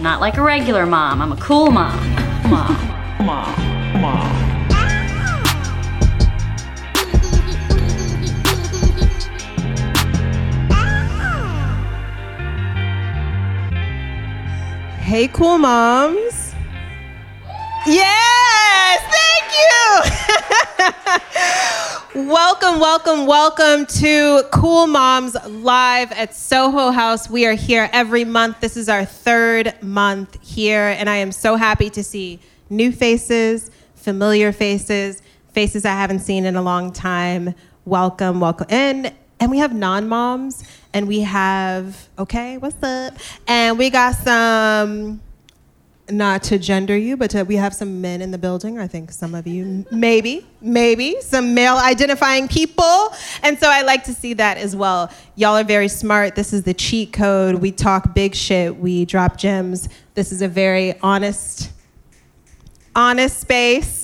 I'm not like a regular mom, I'm a cool mom. Hey, cool moms. Yes, thank you. welcome to Cool Moms Live at Soho House. We are here every month. This is our third month here, and I am so happy to see new faces, familiar faces, faces I haven't seen in a long time. Welcome. And we have non-moms. And we have, okay, what's up? And we got some, not to gender you, but we have some men in the building. I think some of you, maybe, some male-identifying people. And so I like to see that as well. Y'all are very smart. This is the cheat code. We talk big shit. We drop gems. This is a very honest space.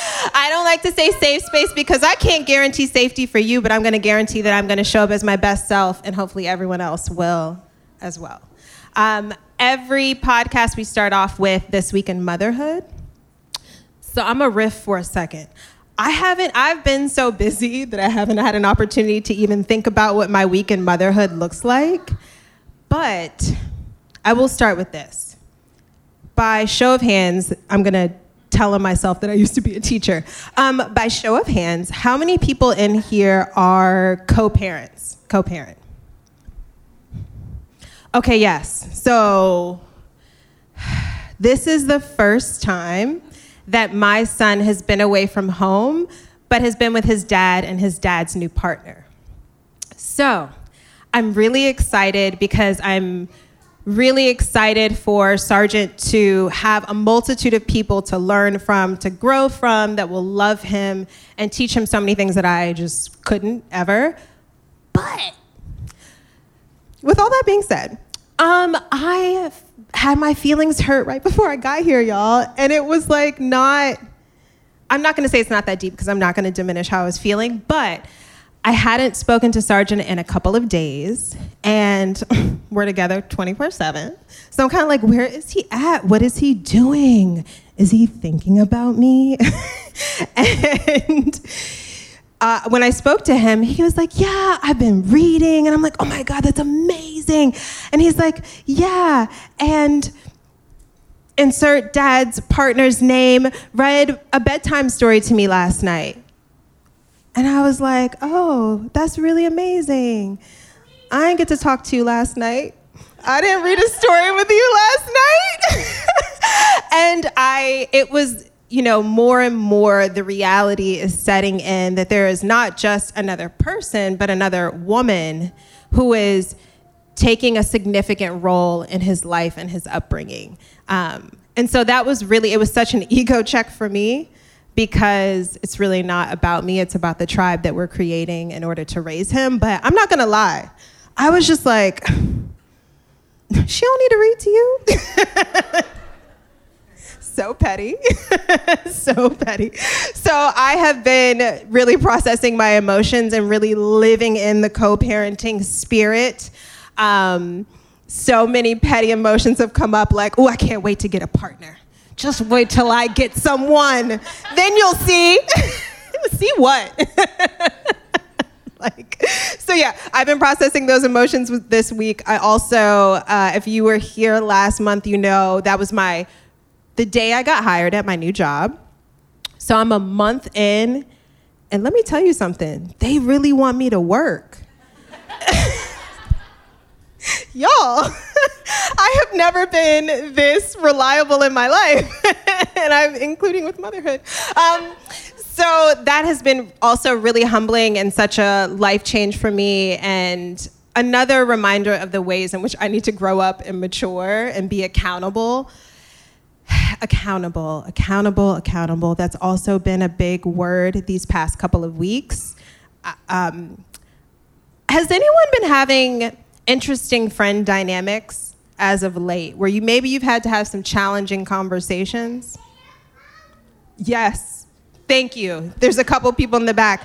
I don't like to say safe space because I can't guarantee safety for you, but I'm going to guarantee that I'm going to show up as my best self, and hopefully everyone else will as well. Every podcast we start off with This Week in Motherhood. So I'm a riff for a second. I've been so busy that I haven't had an opportunity to even think about what my week in motherhood looks like, but I will start with this. By show of hands, I'm gonna tell myself that I used to be a teacher. By show of hands, how many people in here are co-parents? Co-parent. Okay, yes. So this is the first time that my son has been away from home, but has been with his dad and his dad's new partner. So I'm really excited because I'm really excited for Sergeant to have a multitude of people to learn from, to grow from, that will love him and teach him so many things that I just couldn't ever. But with all that being said, I had my feelings hurt right before I got here, y'all. And it was like I'm not gonna say it's not that deep because I'm not gonna diminish how I was feeling, but I hadn't spoken to Sergeant in a couple of days, and we're together 24/7. So I'm kind of like, where is he at? What is he doing? Is he thinking about me? And when I spoke to him, he was like, yeah, I've been reading. And I'm like, oh my God, that's amazing. And he's like, yeah, and insert dad's partner's name, read a bedtime story to me last night. And I was like, oh, that's really amazing. I didn't get to talk to you last night. I didn't read a story with you last night. And it was, more and more the reality is setting in that there is not just another person, but another woman who is taking a significant role in his life and his upbringing. And so that was it was such an ego check for me, because it's really not about me, it's about the tribe that we're creating in order to raise him. But I'm not gonna lie, I was just like, she don't need to read to you? So petty, so petty. So I have been really processing my emotions and really living in the co-parenting spirit. So many petty emotions have come up, like, oh, I can't wait to get a partner. Just wait till I get someone. Then you'll see. See what? So yeah, I've been processing those emotions this week. I also, if you were here last month, that was the day I got hired at my new job. So I'm a month in, and let me tell you something. They really want me to work. Y'all, I have never been this reliable in my life, and I'm including with motherhood. So that has been also really humbling and such a life change for me, and another reminder of the ways in which I need to grow up and mature and be accountable. Accountable. That's also been a big word these past couple of weeks. Has anyone been having interesting friend dynamics as of late, where you've had to have some challenging conversations? Yes, thank you. There's a couple people in the back.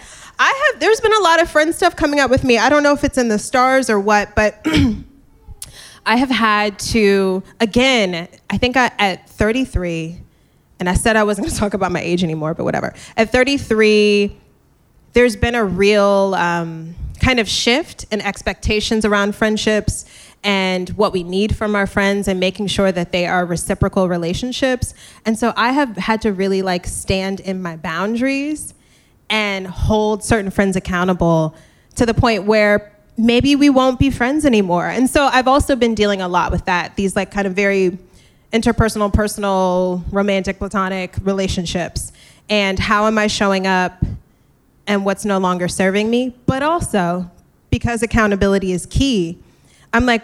There's been a lot of friend stuff coming up with me. I don't know if it's in the stars or what, but I have had to, again, I think at 33, and I said I wasn't going to talk about my age anymore, but whatever. At 33, there's been a real kind of shift in expectations around friendships and what we need from our friends and making sure that they are reciprocal relationships. And so I have had to really like stand in my boundaries and hold certain friends accountable to the point where maybe we won't be friends anymore. And so I've also been dealing a lot with that, these like kind of very interpersonal, personal, romantic, platonic relationships. And how am I showing up and what's no longer serving me? But also, because accountability is key, I'm like,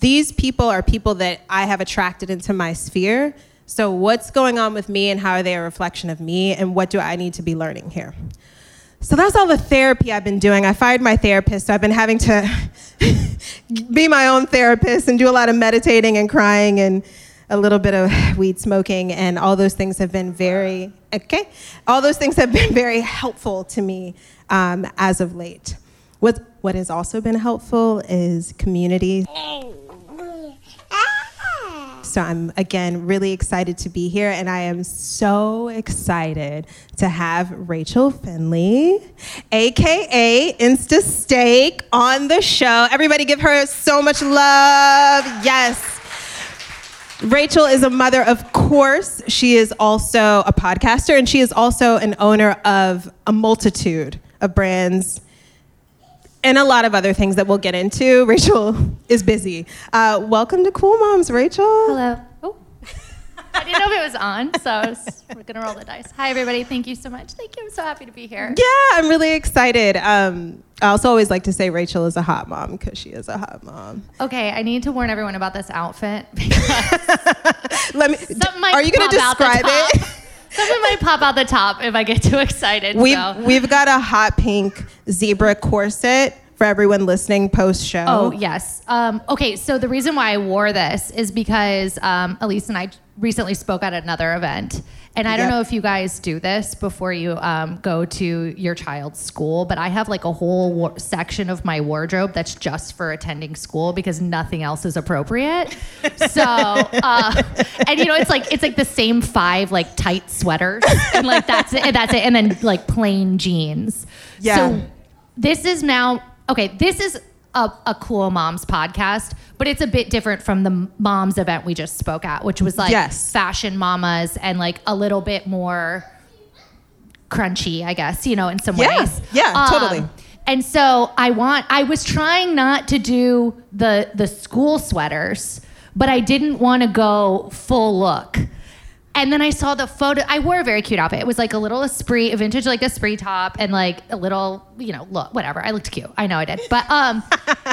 these people are people that I have attracted into my sphere. So what's going on with me and how are they a reflection of me and what do I need to be learning here? So that's all the therapy I've been doing. I fired my therapist, so I've been having to be my own therapist and do a lot of meditating and crying and a little bit of weed smoking, and all those things have been very, okay? All those things have been very helpful to me as of late. What has also been helpful is community. So I'm, again, really excited to be here, and I am so excited to have Rachel Finley, AKA Insta Steak, on the show. Everybody give her so much love. Yes. Rachel is a mother, of course. She is also a podcaster, and she is also an owner of a multitude of brands and a lot of other things that we'll get into. Rachel is busy. Welcome to Cool Moms, Rachel. Hello. Oh, I didn't know if it was on, so we're going to roll the dice. Hi, everybody. Thank you so much. Thank you. I'm so happy to be here. Yeah, I'm really excited. I also always like to say Rachel is a hot mom because she is a hot mom. Okay, I need to warn everyone about this outfit. Are you going to describe it? Something might pop out the top if I get too excited. We've got a hot pink zebra corset for everyone listening post-show. Oh, yes. Okay, so the reason why I wore this is because Elise and I recently spoke at another event. And I don't know if you guys do this before you go to your child's school, but I have like a whole section of my wardrobe that's just for attending school because nothing else is appropriate. So, and you know, it's like the same five like tight sweaters and like that's it, and then like plain jeans. Yeah. So this is now a Cool Moms podcast, but it's a bit different from the moms event we just spoke at, which was like fashion mamas and like a little bit more crunchy, I guess, you know, in some ways. Yeah, totally. And so I was trying not to do the school sweaters, but I didn't want to go full look. And then I saw the photo. I wore a very cute outfit. It was like a little Esprit, a vintage like Esprit top, and like a little, you know, look, whatever. I looked cute. I know I did. But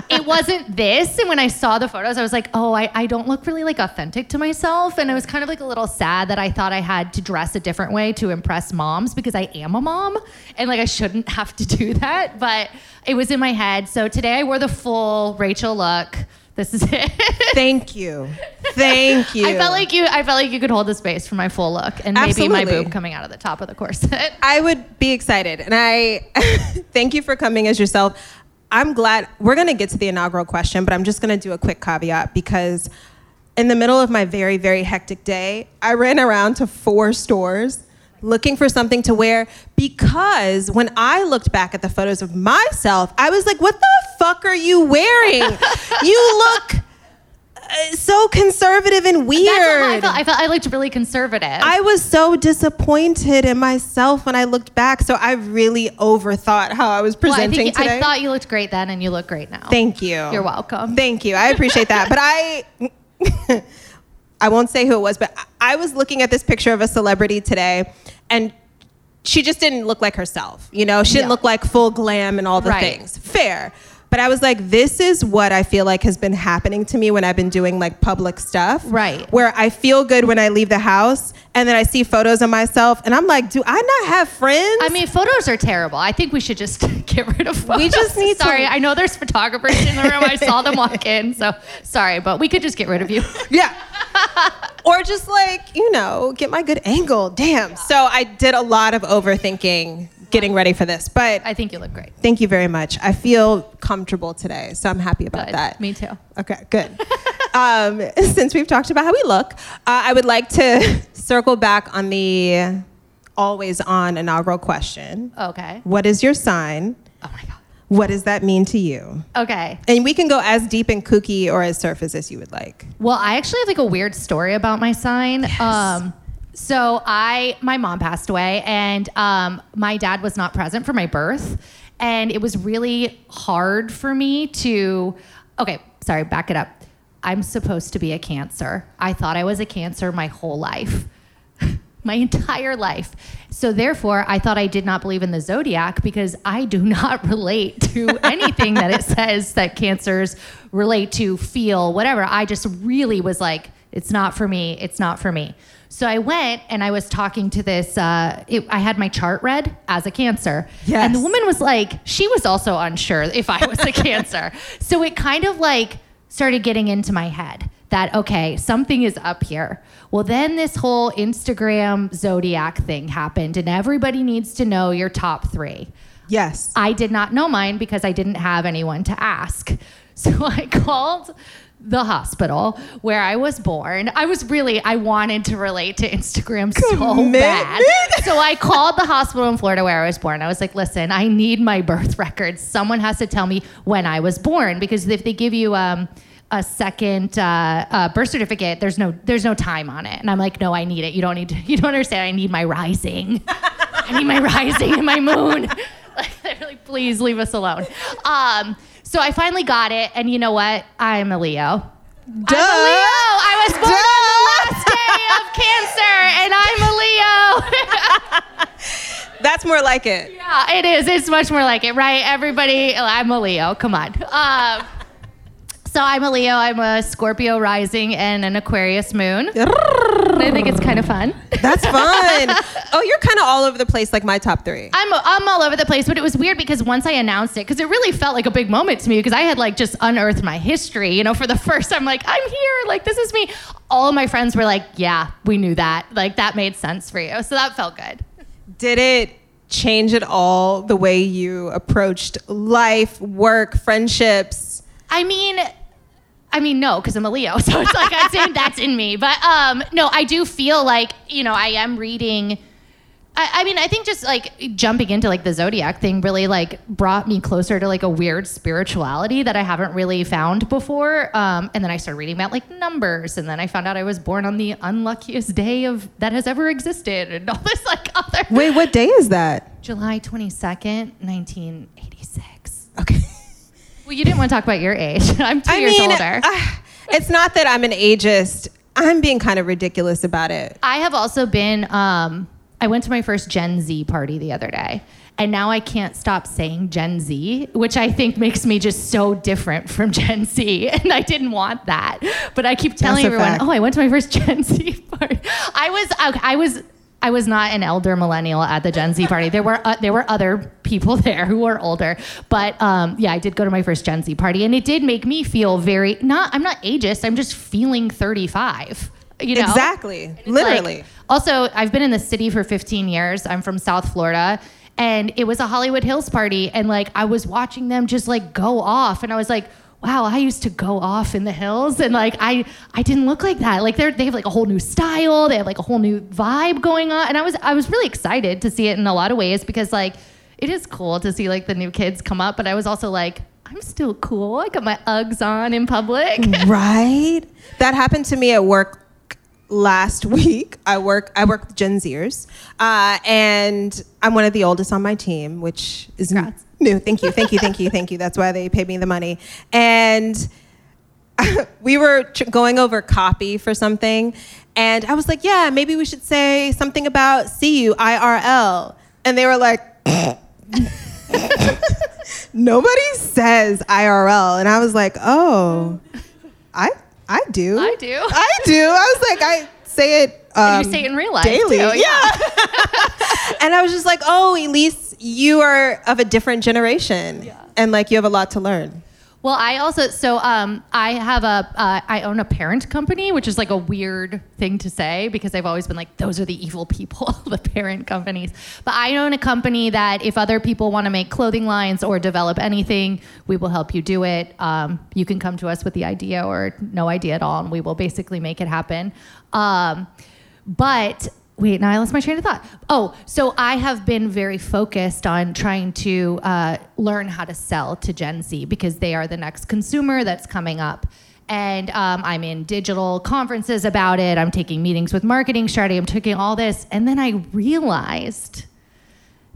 it wasn't this. And when I saw the photos, I was like, oh, I don't look really like authentic to myself. And I was kind of like a little sad that I thought I had to dress a different way to impress moms because I am a mom. And like I shouldn't have to do that. But it was in my head. So today I wore the full Rachel look. This is it. Thank you. I felt like you could hold the space for my full look and maybe my boob coming out of the top of the corset. I would be excited. And I thank you for coming as yourself. I'm glad we're going to get to the inaugural question, but I'm just going to do a quick caveat because in the middle of my very, very hectic day, I ran around to 4 stores looking for something to wear because when I looked back at the photos of myself, I was like, what the fuck are you wearing? You look so conservative and weird. That's what I felt I looked really conservative. I was so disappointed in myself when I looked back, so I really overthought how I was presenting today. I thought you looked great then and you look great now. Thank you. You're welcome. Thank you. I appreciate that. But I won't say who it was, but I was looking at this picture of a celebrity today and she just didn't look like herself. You know, she didn't look like full glam and all the things. Fair. But I was like, this is what I feel like has been happening to me when I've been doing like public stuff. Right. Where I feel good when I leave the house and then I see photos of myself and I'm like, do I not have friends? I mean, photos are terrible. I think we should just get rid of photos. We just need I know there's photographers in the room. I saw them walk in. So sorry, but we could just get rid of you. Yeah. Or just like, you know, get my good angle. Damn. Yeah. So I did a lot of overthinking getting ready for this. But I think you look great. Thank you very much. I feel comfortable today, so I'm happy about that. Me too. Okay, good. Since we've talked about how we look, I would like to circle back on the always on inaugural question. Okay. What is your sign? Oh my God. What does that mean to you? Okay. And we can go as deep and kooky or as surface as you would like. Well, I actually have like a weird story about my sign. Yes. So my mom passed away, and my dad was not present for my birth. And it was really hard for me to, back it up. I'm supposed to be a Cancer. I thought I was a Cancer my whole life. My entire life. So therefore, I thought I did not believe in the zodiac because I do not relate to anything that it says that Cancers relate to, feel, whatever. I just really was like, it's not for me. It's not for me. So I went and I was talking to this, I had my chart read as a Cancer. Yes. And the woman was like, she was also unsure if I was a Cancer. So it kind of like started getting into my head that, okay, something is up here. Well, then this whole Instagram zodiac thing happened, and everybody needs to know your top three. Yes. I did not know mine because I didn't have anyone to ask. So I called the hospital where I was born. I wanted to relate to Instagram so bad. So I called the hospital in Florida where I was born. I was like, listen, I need my birth records. Someone has to tell me when I was born, because if they give you a second birth certificate, there's no time on it. And I'm like, no, I need it. You don't understand. I need my rising. I need my rising and my moon. They're like, please leave us alone. So I finally got it, and you know what? I'm a Leo. Duh. I'm a Leo. I was born on the last day of Cancer, and I'm a Leo. That's more like it. Yeah, it is. It's much more like it, right? Everybody, I'm a Leo. Come on. So I'm a Leo. I'm a Scorpio rising and an Aquarius moon. I think it's kind of fun. That's fun. Oh, you're kind of all over the place, like my top three. I'm all over the place, but it was weird because once I announced it, because it really felt like a big moment to me, because I had like just unearthed my history, for the first time, like, I'm here, like, this is me. All of my friends were like, yeah, we knew that. Like, that made sense for you. So that felt good. Did it change at all the way you approached life, work, friendships? I mean, no, because I'm a Leo, so it's like I'm saying that's in me. But no, I do feel like, I am reading. I think just like jumping into like the zodiac thing really like brought me closer to like a weird spirituality that I haven't really found before. And then I started reading about like numbers, and then I found out I was born on the unluckiest day that has ever existed, and all this like other. Wait, what day is that? July 22nd, 1986. Okay. Well, you didn't want to talk about your age. I'm two years older. It's not that I'm an ageist. I'm being kind of ridiculous about it. I have also been, I went to my first Gen Z party the other day, and now I can't stop saying Gen Z, which I think makes me just so different from Gen Z. And I didn't want that, but I keep telling everyone, I went to my first Gen Z party. I was not an elder millennial at the Gen Z party. There were other people there who were older, but I did go to my first Gen Z party, and it did make me feel I'm not ageist. I'm just feeling 35. Exactly, literally. Like, also, I've been in the city for 15 years. I'm from South Florida, and it was a Hollywood Hills party, and like I was watching them just like go off, and I was like, wow, I used to go off in the hills, and like I didn't look like that. Like they have like a whole new style, they have like a whole new vibe going on, and I was really excited to see it in a lot of ways, because like it is cool to see like the new kids come up, but I was also like, I'm still cool. I got my Uggs on in public. Right? That happened to me at work last week. I work with Gen Zers, and I'm one of the oldest on my team, which is nuts. No, thank you. That's why they paid me the money. And we were going over copy for something, and I was like, yeah, maybe we should say something about see you IRL. And they were like, nobody says IRL. And I was like, oh, I do. I was like, I say it. And you say it in real life daily. Too, yeah. And I was just like, oh, Elise, you are of a different generation, and like you have a lot to learn. Well, I also, so I have a, I own a parent company, which is like a weird thing to say because I've always been like, those are the evil people, the parent companies. But I own a company that if other people want to make clothing lines or develop anything, we will help you do it. You can come to us with the idea or no idea at all, and we will basically make it happen. But wait, now I lost my train of thought. Oh, so I have been very focused on trying to learn how to sell to Gen Z because they are the next consumer that's coming up. And I'm in digital conferences about it. I'm taking meetings with marketing strategy. I'm taking all this. And then I realized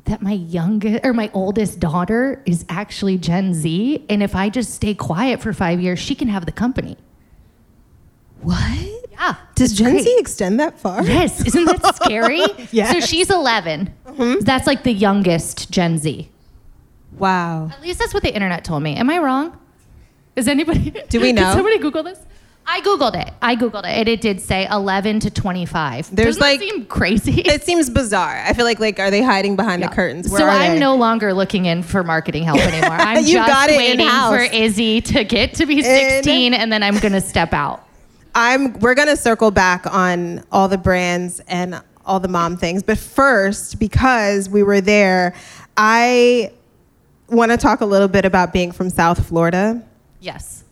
that my youngest or my oldest daughter is actually Gen Z. And if I just stay quiet for 5 years, she can have the company. What? Yeah. Does Gen Z extend that far? Yes. Isn't that scary? Yes. So she's 11. Mm-hmm. That's like the youngest Gen Z. Wow. At least that's what the internet told me. Am I wrong? Is anybody? Do we know? Did somebody Google this? I Googled it. And it did say 11 to 25. Doesn't like, seem crazy? It seems bizarre. I feel like are they hiding behind the curtains? Where so I'm no longer looking in for marketing help anymore. I'm just waiting for Izzy to get to be 16 and then I'm going to step out. We're going to circle back on all the brands and all the mom things. But first, because we were there, I want to talk a little bit about being from South Florida. Yes.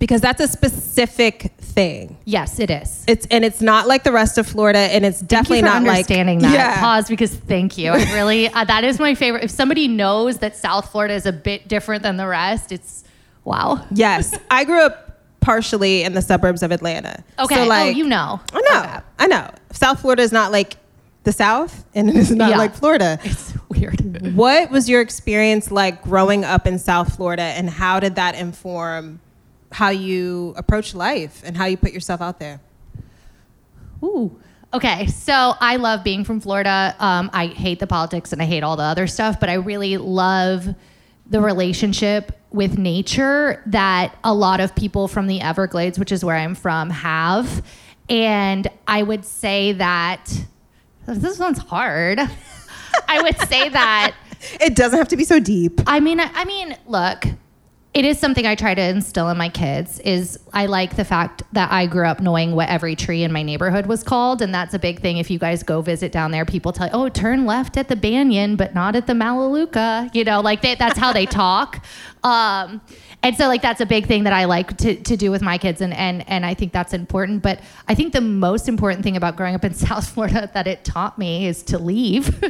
Because that's a specific thing. Yes, it is. It's not like the rest of Florida, and it's definitely not like... Thank you for understanding that. Yeah. Pause, because thank you. I really, that is my favorite. If somebody knows that South Florida is a bit different than the rest, it's... Wow. Yes. I grew up partially in the suburbs of Atlanta. Okay. So like, you know. I know. Okay. I know. South Florida is not like the South, and it is not like Florida. It's weird. What was your experience like growing up in South Florida, and how did that inform how you approach life and how you put yourself out there? Ooh. Okay, so I love being from Florida. I hate the politics and I hate all the other stuff, but I really love the relationship with nature that a lot of people from the Everglades, which is where I'm from, have. And I would say that, this one's hard. I would say that. It doesn't have to be so deep. I mean, look, it is something I try to instill in my kids is I like the fact that I grew up knowing what every tree in my neighborhood was called. And that's a big thing. If you guys go visit down there, people tell you, oh, turn left at the banyan, but not at the Melaleuca. You know, like that's how they talk. And so like, that's a big thing that I like to do with my kids. And I think that's important. But I think the most important thing about growing up in South Florida that it taught me is to leave.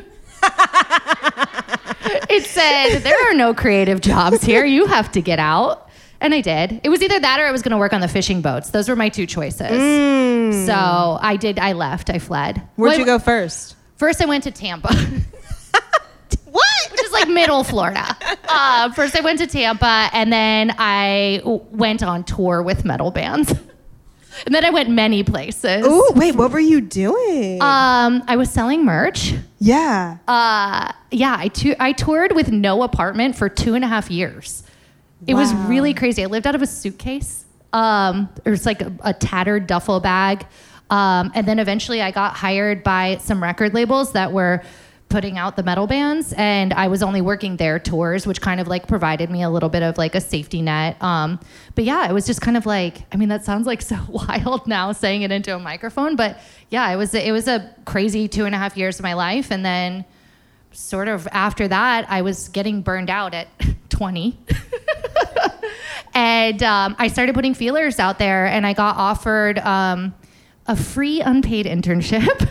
It said, there are no creative jobs here. You have to get out. And I did. It was either that or I was going to work on the fishing boats. Those were my two choices. Mm. So I did. I left. I fled. Where'd you go first? First, I went to Tampa. What? Which is like middle Florida. First, I went to Tampa. And then I went on tour with metal bands. And then I went many places. Ooh, wait, what were you doing? I was selling merch. Yeah. I toured with no apartment for 2.5 years. It was really crazy. I lived out of a suitcase. It was like a tattered duffel bag. And then eventually I got hired by some record labels that were putting out the metal bands, and I was only working their tours, which kind of like provided me a little bit of like a safety net. But yeah, it was just kind of like, I mean, that sounds like so wild now saying it into a microphone, but yeah, it was a crazy 2.5 years of my life. And then sort of after that, I was getting burned out at 20. And I started putting feelers out there, and I got offered a free unpaid internship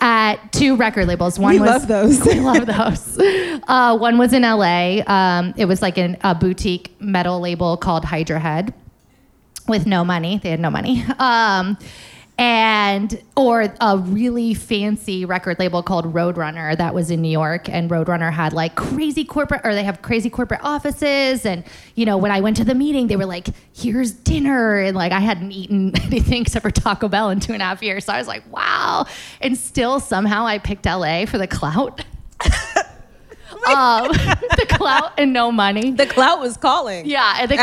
at two record labels. We love those. One was in LA. It was like a boutique metal label called Hydrahead with no money. They had no money. Or a really fancy record label called Roadrunner that was in New York, and Roadrunner had like crazy corporate offices, and you know, when I went to the meeting they were like, here's dinner, and like I hadn't eaten anything except for Taco Bell in 2.5 years, so I was like, wow. And still somehow I picked LA for the clout. The clout and no money. The clout was calling. Yeah, the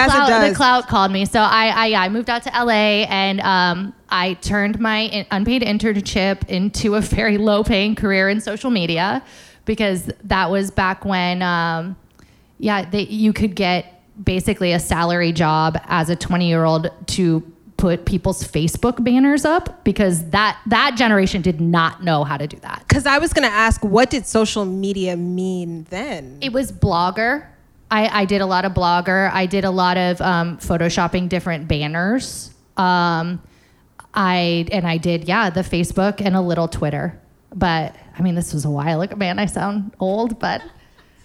clout called me. So I moved out to LA, and I turned my unpaid internship into a very low-paying career in social media, because that was back when you could get basically a salary job as a 20-year-old to put people's Facebook banners up, because that generation did not know how to do that. Because I was going to ask, what did social media mean then? It was Blogger. I did a lot of Blogger. I did a lot of photoshopping different banners. I did the Facebook and a little Twitter. But I mean, this was a while ago. Man, I sound old, but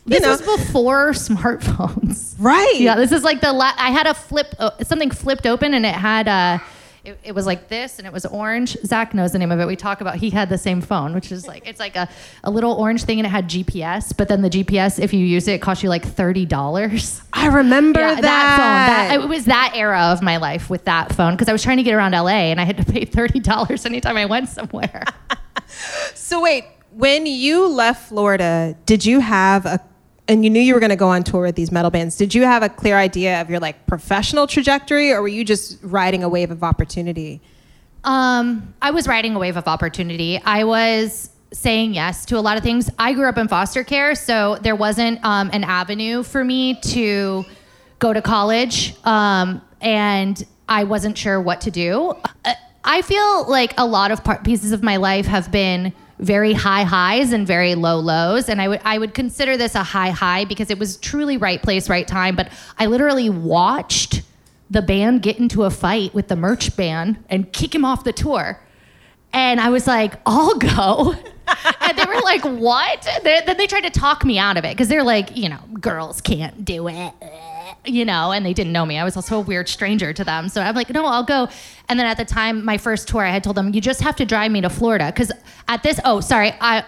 this was before smartphones. Right. Yeah, this is like I had a flip, something flipped open, and it had, it was like this, and it was orange. Zach knows the name of it. We talk about, he had the same phone, which is like, it's like a little orange thing, and it had GPS, but then the GPS, if you use it, it cost you like $30. I remember that phone. It was that era of my life with that phone, because I was trying to get around LA, and I had to pay $30 anytime I went somewhere. So wait, when you left Florida, did you have and you knew you were going to go on tour with these metal bands, did you have a clear idea of your like professional trajectory, or were you just riding a wave of opportunity? I was riding a wave of opportunity. I was saying yes to a lot of things. I grew up in foster care, so there wasn't an avenue for me to go to college, and I wasn't sure what to do. I feel like a lot of pieces of my life have been very high highs and very low lows. And I would consider this a high because it was truly right place, right time. But I literally watched the band get into a fight with the merch band and kick him off the tour. And I was like, I'll go. And they were like, what? Then they tried to talk me out of it, because they're like, girls can't do it. And they didn't know me. I was also a weird stranger to them. So I'm like, no, I'll go. And then at the time, my first tour, I had told them, you just have to drive me to Florida. Because at this, I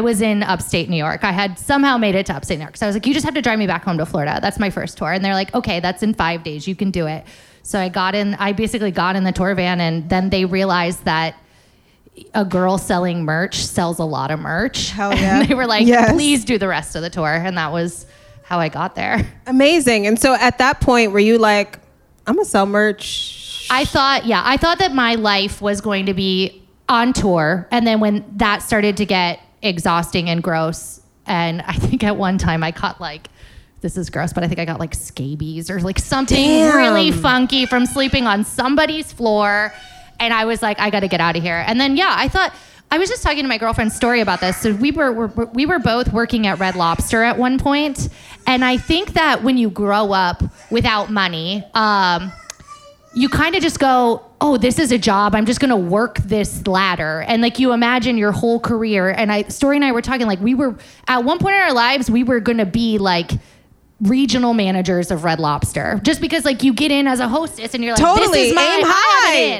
was in upstate New York. I had somehow made it to upstate New York. So I was like, you just have to drive me back home to Florida. That's my first tour. And they're like, okay, that's in 5 days. You can do it. So I basically got in the tour van, and then they realized that a girl selling merch sells a lot of merch. Hell yeah. And they were like, yes, please do the rest of the tour. And that was how I got there. Amazing. And so at that point, were you like, I'm gonna sell merch? I thought that my life was going to be on tour. And then when that started to get exhausting and gross, and I think at one time I caught like, this is gross, but I think I got like scabies or like something really funky from sleeping on somebody's floor. And I was like, I gotta get out of here. And then, I thought, I was just talking to my girlfriend's Story about this. So we were both working at Red Lobster at one point. And I think that when you grow up without money, you kind of just go, oh, this is a job. I'm just going to work this ladder. And like, you imagine your whole career. And Story and I were talking, like, we were at one point in our lives, we were going to be like regional managers of Red Lobster, just because like you get in as a hostess and you're like, totally, this is my aim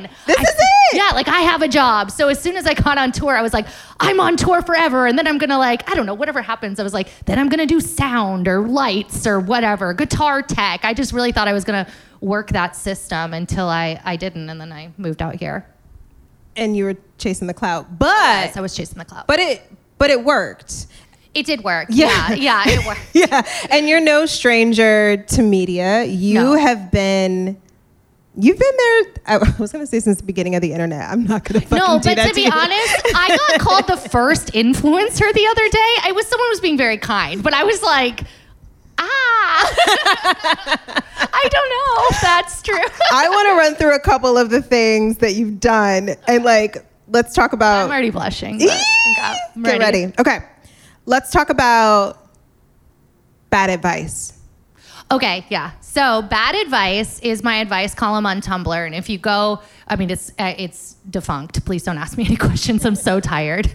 high. This is it. Yeah, like I have a job. So as soon as I got on tour, I was like, I'm on tour forever. And then I'm going to like, I don't know, whatever happens. I was like, then I'm going to do sound or lights or whatever, guitar tech. I just really thought I was going to work that system until I didn't. And then I moved out here. And you were chasing the clout. But yes, I was chasing the clout. But it worked. It did work. Yeah, it worked. Yeah. And you're no stranger to media. You've been there, I was going to say, since the beginning of the internet. I'm not going to fucking do that. No, but to be honest, I got called the first influencer the other day. Someone was being very kind, but I was like, I don't know if that's true. I want to run through a couple of the things that you've done, and like, let's talk about... I'm already blushing. Get ready. Okay. Let's talk about Bad Advice. Okay, yeah. So Bad Advice is my advice column on Tumblr. And if you go, I mean, it's defunct. Please don't ask me any questions. I'm so tired.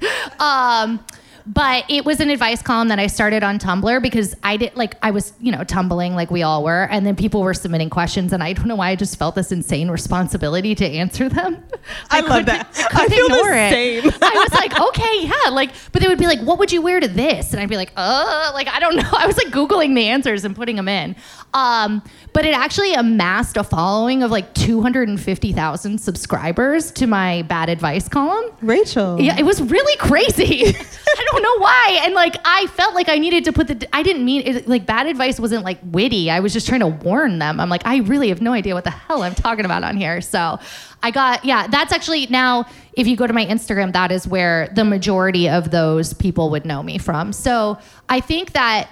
But it was an advice column that I started on Tumblr because I was tumbling like we all were. And then people were submitting questions. And I don't know why, I just felt this insane responsibility to answer them. I love that. I feel the same. I was like, okay, yeah. Like, but they would be like, what would you wear to this? And I'd be like, I don't know. I was like Googling the answers and putting them in. But it actually amassed a following of like 250,000 subscribers to my Bad Advice column. Rachel. Yeah, it was really crazy. I don't know why. And like, I felt like I needed to put I didn't mean it, like Bad Advice wasn't like witty. I was just trying to warn them. I'm like, I really have no idea what the hell I'm talking about on here. So that's actually now, if you go to my Instagram, that is where the majority of those people would know me from. So I think that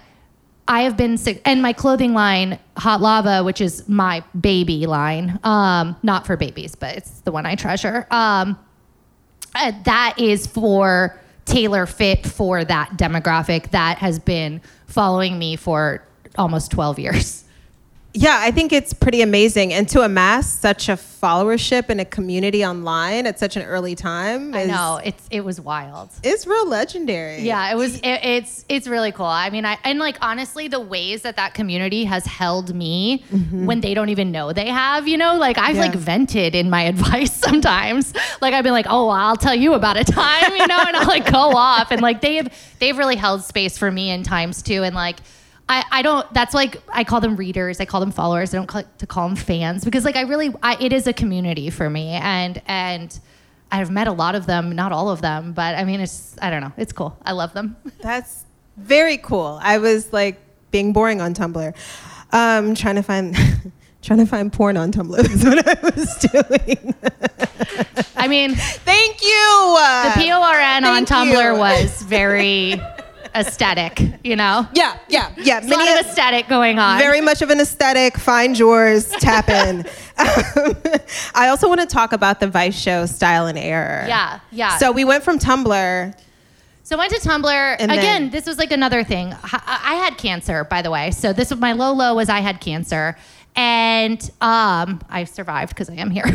I have been sick, and my clothing line, Hot Lava, which is my baby line, not for babies, but it's the one I treasure. That is for tailor fit for that demographic that has been following me for almost 12 years. Yeah, I think it's pretty amazing. And to amass such a followership and a community online at such an early time. I know, it was wild. It's real legendary. Yeah, it's really cool. I mean, honestly, the ways that community has held me mm-hmm. when they don't even know they have, you know, like I've vented in my advice sometimes. Like I've been like, oh, I'll tell you about a time, you know, and I'll like go off. And like they've really held space for me in times too. And like, I don't, that's like, I call them readers. I call them followers. I don't like to call them fans because like it is a community for me. And I've met a lot of them, not all of them, but I mean, I don't know. It's cool. I love them. That's very cool. I was like being boring on Tumblr, trying to find porn on Tumblr. That's what I was doing. I mean, thank you. The PORN on Tumblr was very... aesthetic, you know? Yeah. There's a lot of aesthetic going on. Very much of an aesthetic. Find yours, tap in. I also want to talk about the Vice show Style and Error. Yeah. So we went from Tumblr. So I went to Tumblr. And again, this was like another thing. I had cancer, by the way. So this was my low was I had cancer. And I survived because I am here.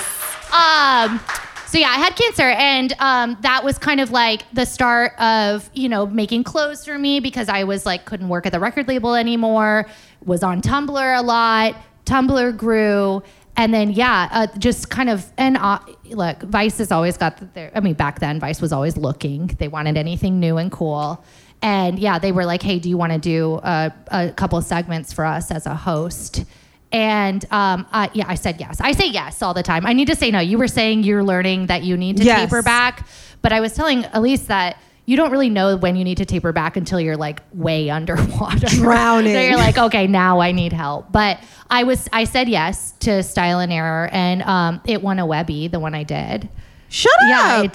Yes! I'm here! So yeah, I had cancer, and that was kind of like the start of, you know, making clothes for me because I was like couldn't work at the record label anymore, was on Tumblr a lot, Tumblr grew, and then just kind of, and look, Vice has always got their, I mean back then Vice was always looking, they wanted anything new and cool, and yeah, they were like, hey, do you want to do a couple of segments for us as a host? And I said yes. I say yes all the time. I need to say no. You were saying you're learning that you need to taper back. But I was telling Elise that you don't really know when you need to taper back until you're like way underwater. Drowning. So you're like, okay, now I need help. But I said yes to Style and Error, and it won a Webby, the one I did. Shut up. Yeah, it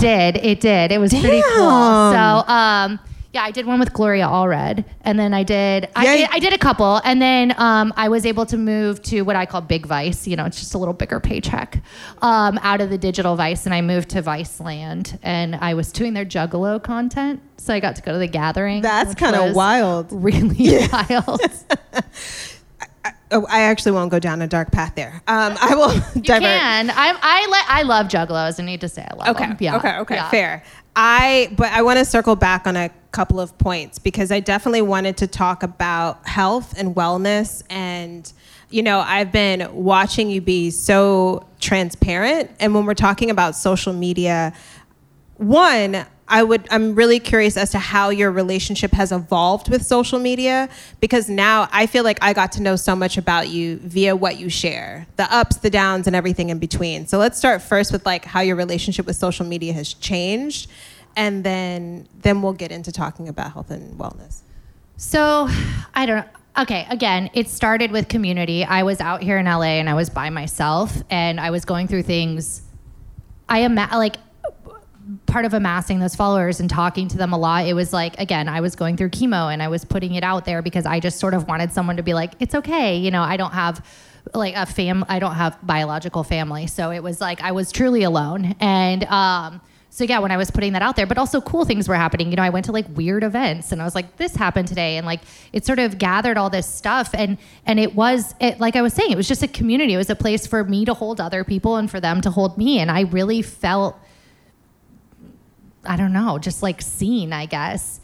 did. It was pretty cool. So yeah, I did one with Gloria Allred, and then I did a couple, and then I was able to move to what I call Big Vice. You know, it's just a little bigger paycheck out of the digital Vice, and I moved to Viceland, and I was doing their Juggalo content, so I got to go to The Gathering. That's kind of wild, really wild. I actually won't go down a dark path there. I will. You divert. Can. I love Juggalos. I need to say I love them. Yeah. Okay. Yeah. Fair. But I want to circle back on a couple of points because I definitely wanted to talk about health and wellness. And, you know, I've been watching you be so transparent. And when we're talking about social media, I'm really curious as to how your relationship has evolved with social media, because now I feel like I got to know so much about you via what you share, the ups, the downs, and everything in between. So let's start first with like how your relationship with social media has changed, and then we'll get into talking about health and wellness. So I don't know. Okay, again, it started with community. I was out here in LA and I was by myself and I was going through things. Part of amassing those followers and talking to them a lot, it was like, again, I was going through chemo and I was putting it out there because I just sort of wanted someone to be like, it's okay. You know, I don't have like I don't have biological family. So it was like, I was truly alone. And, so yeah, when I was putting that out there, but also cool things were happening. You know, I went to like weird events and I was like, this happened today. And like, it sort of gathered all this stuff. And it was, like I was saying, it was just a community. It was a place for me to hold other people and for them to hold me. And I really felt, I don't know, just like seen, I guess.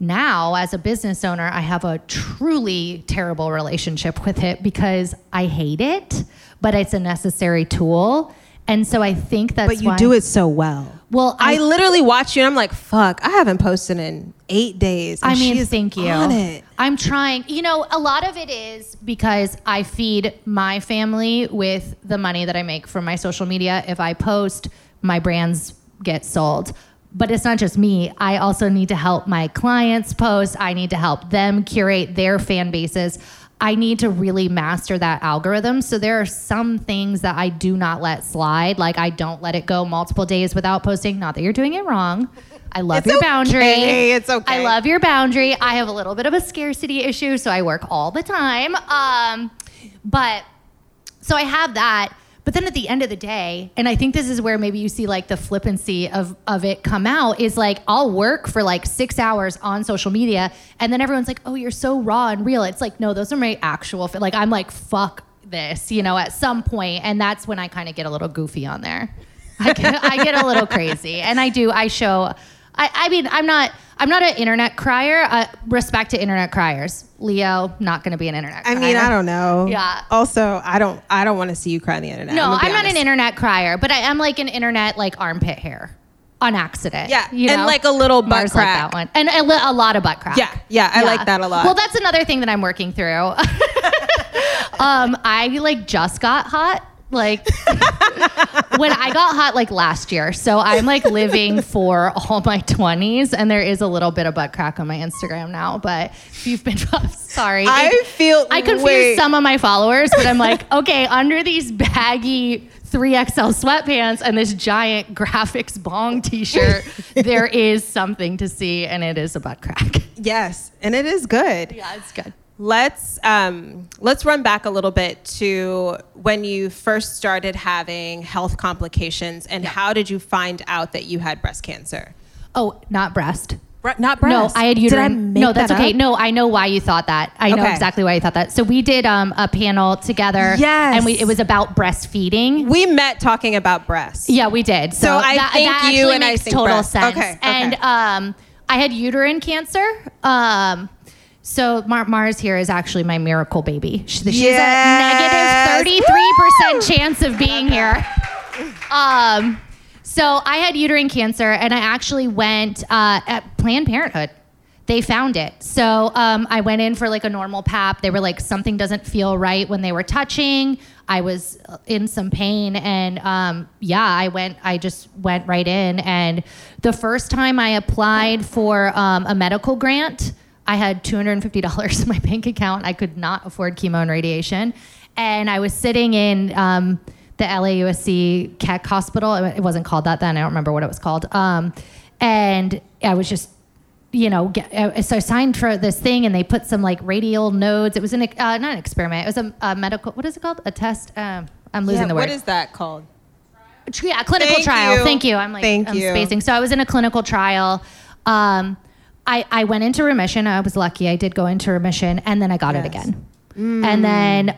Now, as a business owner, I have a truly terrible relationship with it because I hate it, but it's a necessary tool. And so I think that's why... But you do it so well. Well, I literally watch you and I'm like, fuck, I haven't posted in 8 days. I mean, thank you. On it. I'm trying. You know, a lot of it is because I feed my family with the money that I make from my social media. If I post, my brands get sold. But it's not just me. I also need to help my clients post. I need to help them curate their fan bases. I need to really master that algorithm. So there are some things that I do not let slide. Like I don't let it go multiple days without posting. Not that you're doing it wrong. I love your boundary. It's okay. I love your boundary. I have a little bit of a scarcity issue, so I work all the time. But so I have that. But then at the end of the day, and I think this is where maybe you see like the flippancy of it come out, is like I'll work for like 6 hours on social media and then everyone's like, oh, you're so raw and real. It's like, no, those are my actual, like I'm like, fuck this, you know, at some point. And that's when I kind of get a little goofy on there. I get a little crazy and I mean, I'm not an internet crier. Respect to internet criers. Leo, not going to be an internet crier. I mean, I don't know. Yeah. Also, I don't want to see you cry on the internet. No, I'm not an internet crier, but I am like an internet like armpit hair on accident. Yeah. You know? And like a little butt Mars crack. Like that one. And a lot of butt crack. Yeah. Yeah. I like that a lot. Well, that's another thing that I'm working through. I like just got hot. Like when I got hot like last year, so I'm like living for all my 20s, and there is a little bit of butt crack on my Instagram now. But if you've been, sorry, I confuse some of my followers, but I'm like, okay, under these baggy 3XL sweatpants and this giant graphics bong t-shirt, there is something to see, and it is a butt crack. Yes, and it is good. Yeah, it's good. Let's run back a little bit to when you first started having health complications, and how did you find out that you had breast cancer? Oh, not breast. Not breast. No, I had uterine. Did I make that up? Okay. No, I know why you thought that. I know exactly why you thought that. So we did a panel together. Yes. And it was about breastfeeding. We met talking about breasts. Yeah, we did. So I think that makes total sense. Okay. And I had uterine cancer. So Mars here is actually my miracle baby. She has a negative 33% chance of being here. So I had uterine cancer, and I actually went at Planned Parenthood. They found it. So I went in for like a normal pap. They were like, something doesn't feel right when they were touching. I was in some pain, and I just went right in. And the first time I applied for a medical grant, I had $250 in my bank account. I could not afford chemo and radiation. And I was sitting in the LAUSC Keck Hospital. It wasn't called that then. I don't remember what it was called. And I was just, you know, so I signed for this thing, and they put some like radial nodes. It was not an experiment. It was a medical, what is it called? A test. I'm losing the word. What is that called? Yeah, clinical trial. Thank you. I'm spacing. So I was in a clinical trial. I went into remission. I was lucky. I did go into remission, and then I got it again. Mm. And then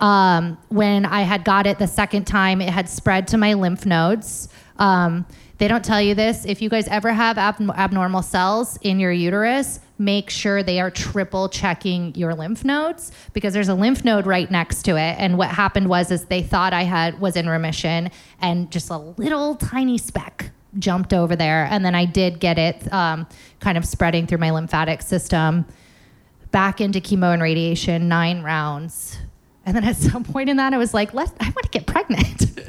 when I had got it the second time, it had spread to my lymph nodes. They don't tell you this. If you guys ever have abnormal cells in your uterus, make sure they are triple checking your lymph nodes, because there's a lymph node right next to it. And what happened was they thought I was in remission, and just a little tiny speck jumped over there, and then I did get it kind of spreading through my lymphatic system back into chemo and radiation, 9 rounds. And then at some point in that, I was like, I want to get pregnant.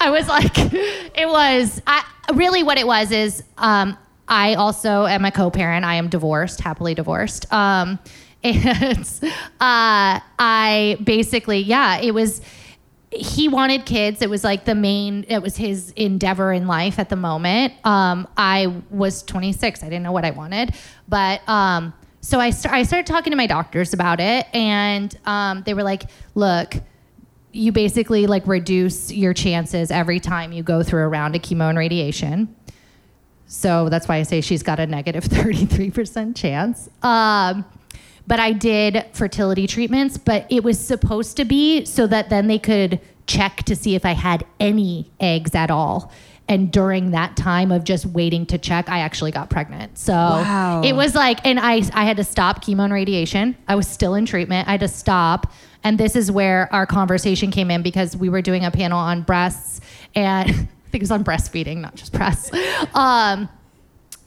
I was like, I also am a co-parent. I am divorced, happily divorced. And I basically, it was, he wanted kids. It was like it was his endeavor in life at the moment. I was 26. I didn't know what I wanted. But so I started talking to my doctors about it. And they were like, look, you basically like reduce your chances every time you go through a round of chemo and radiation. So that's why I say she's got a negative 33% chance. But I did fertility treatments, but it was supposed to be so that then they could check to see if I had any eggs at all. And during that time of just waiting to check, I actually got pregnant. So It was like, and I had to stop chemo and radiation. I was still in treatment. I had to stop. And this is where our conversation came in, because we were doing a panel on breasts, and I think it was on breastfeeding, not just breasts. And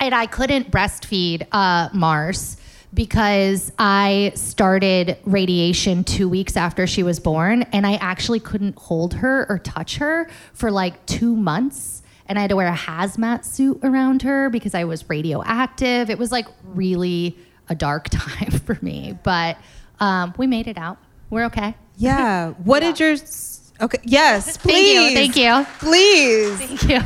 I couldn't breastfeed Mars, because I started radiation 2 weeks after she was born, and I actually couldn't hold her or touch her for like 2 months. And I had to wear a hazmat suit around her because I was radioactive. It was like really a dark time for me, but we made it out. We're okay. Yeah. What did your... Okay. Yes, please. Thank you. Please. Thank you.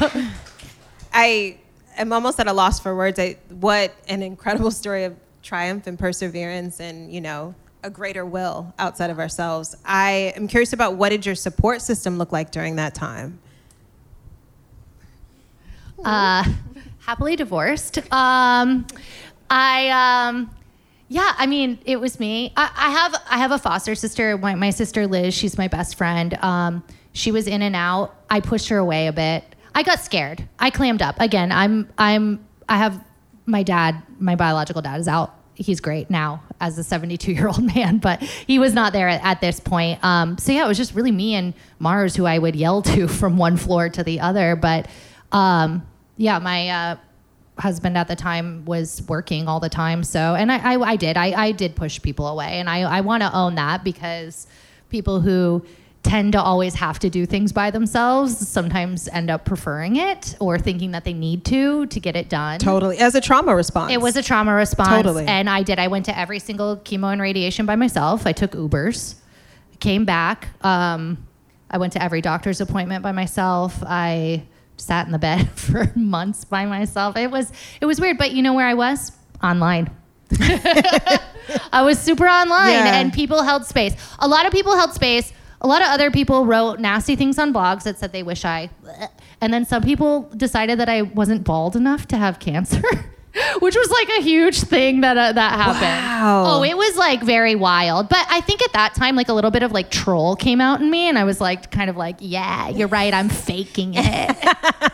I... I'm almost at a loss for words. What an incredible story of triumph and perseverance and, you know, a greater will outside of ourselves. I am curious about what did your support system look like during that time? Happily divorced. Yeah, I mean, it was me. I have a foster sister. My sister Liz, she's my best friend. She was in and out. I pushed her away a bit. I got scared. I clammed up. Again, I have my dad, my biological dad is out. He's great now as a 72-year-old man, but he was not there at this point. So yeah, it was just really me and Mars who I would yell to from one floor to the other. But yeah, my husband at the time was working all the time. So, and I did push people away, and I want to own that, because people who tend to always have to do things by themselves sometimes end up preferring it or thinking that they need to get it done. Totally. As a trauma response. It was a trauma response. Totally. And I went to every single chemo and radiation by myself. I took Ubers, came back. I went to every doctor's appointment by myself. I sat in the bed for months by myself. It was weird, but you know where I was? Online. I was super online, and people held space. A lot of people held space. A lot of other people wrote nasty things on blogs that said they wish I... And then some people decided that I wasn't bald enough to have cancer, which was like a huge thing that happened. Wow. Oh, it was like very wild. But I think at that time, like a little bit of like troll came out in me, and I was like, kind of like, yeah, you're right. I'm faking it.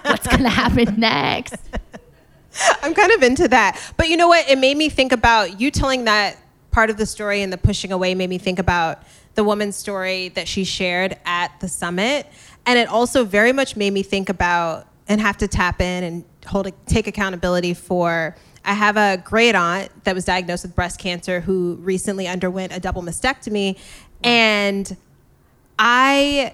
What's going to happen next? I'm kind of into that. But you know what? It made me think about you telling that part of the story, and the pushing away made me think about the woman's story that she shared at the summit. And it also very much made me think about and have to tap in and take accountability for. I have a great aunt that was diagnosed with breast cancer who recently underwent a double mastectomy. And I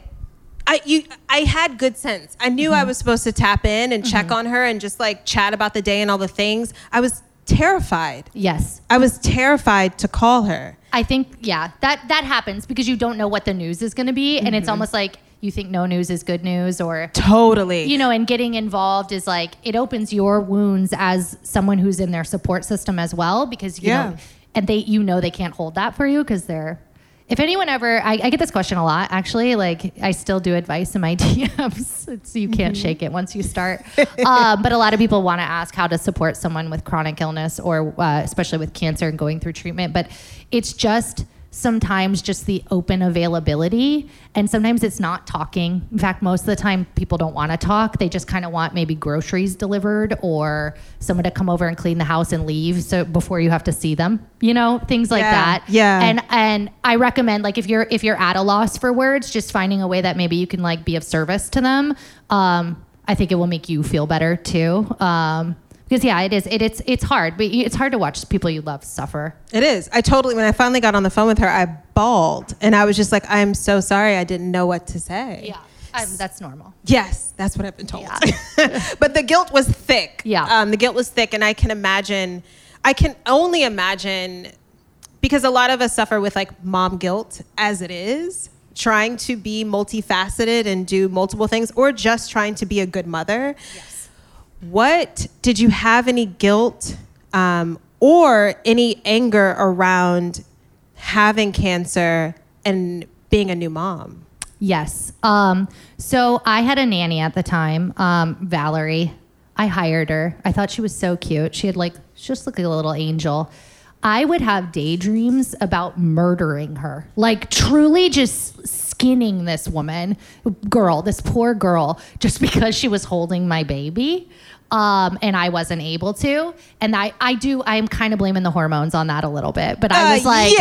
had good sense. I knew I was supposed to tap in and check on her and just like chat about the day and all the things. I was terrified. Yes. I was terrified to call her. I think, yeah, that happens because you don't know what the news is going to be. And it's almost like you think no news is good news, or... Totally. You know, and getting involved is like, it opens your wounds as someone who's in their support system as well, because, you know, and they can't hold that for you because they're... If anyone ever... I get this question a lot, actually. Like, I still do advice in my DMs. It's, you can't shake it once you start. But a lot of people want to ask how to support someone with chronic illness, or especially with cancer and going through treatment. But it's just sometimes just the open availability. And sometimes it's not talking. In fact, most of the time, people don't want to talk. They just kind of want maybe groceries delivered, or someone to come over and clean the house and leave, so before you have to see them. You know, things like that. Yeah. And I recommend, like, if you're at a loss for words, just finding a way that maybe you can like be of service to them. I think it will make you feel better too. Because yeah, it's hard, but it's hard to watch people you love suffer. It is. When I finally got on the phone with her, I bawled, and I was just like, I'm so sorry. I didn't know what to say. Yeah. That's normal. Yes, that's what I've been told. Yeah. But the guilt was thick. Yeah. The guilt was thick, and I can only imagine, because a lot of us suffer with like mom guilt as it is, trying to be multifaceted and do multiple things, or just trying to be a good mother. Yes. What, did you have any guilt or any anger around having cancer and being a new mom? Yes. So I had a nanny at the time, Valerie. I hired her. I thought she was so cute. She just looked like a little angel. I would have daydreams about murdering her, like truly just skinning this poor girl, just because she was holding my baby. And I wasn't able to. And I'm kind of blaming the hormones on that a little bit. But I was like,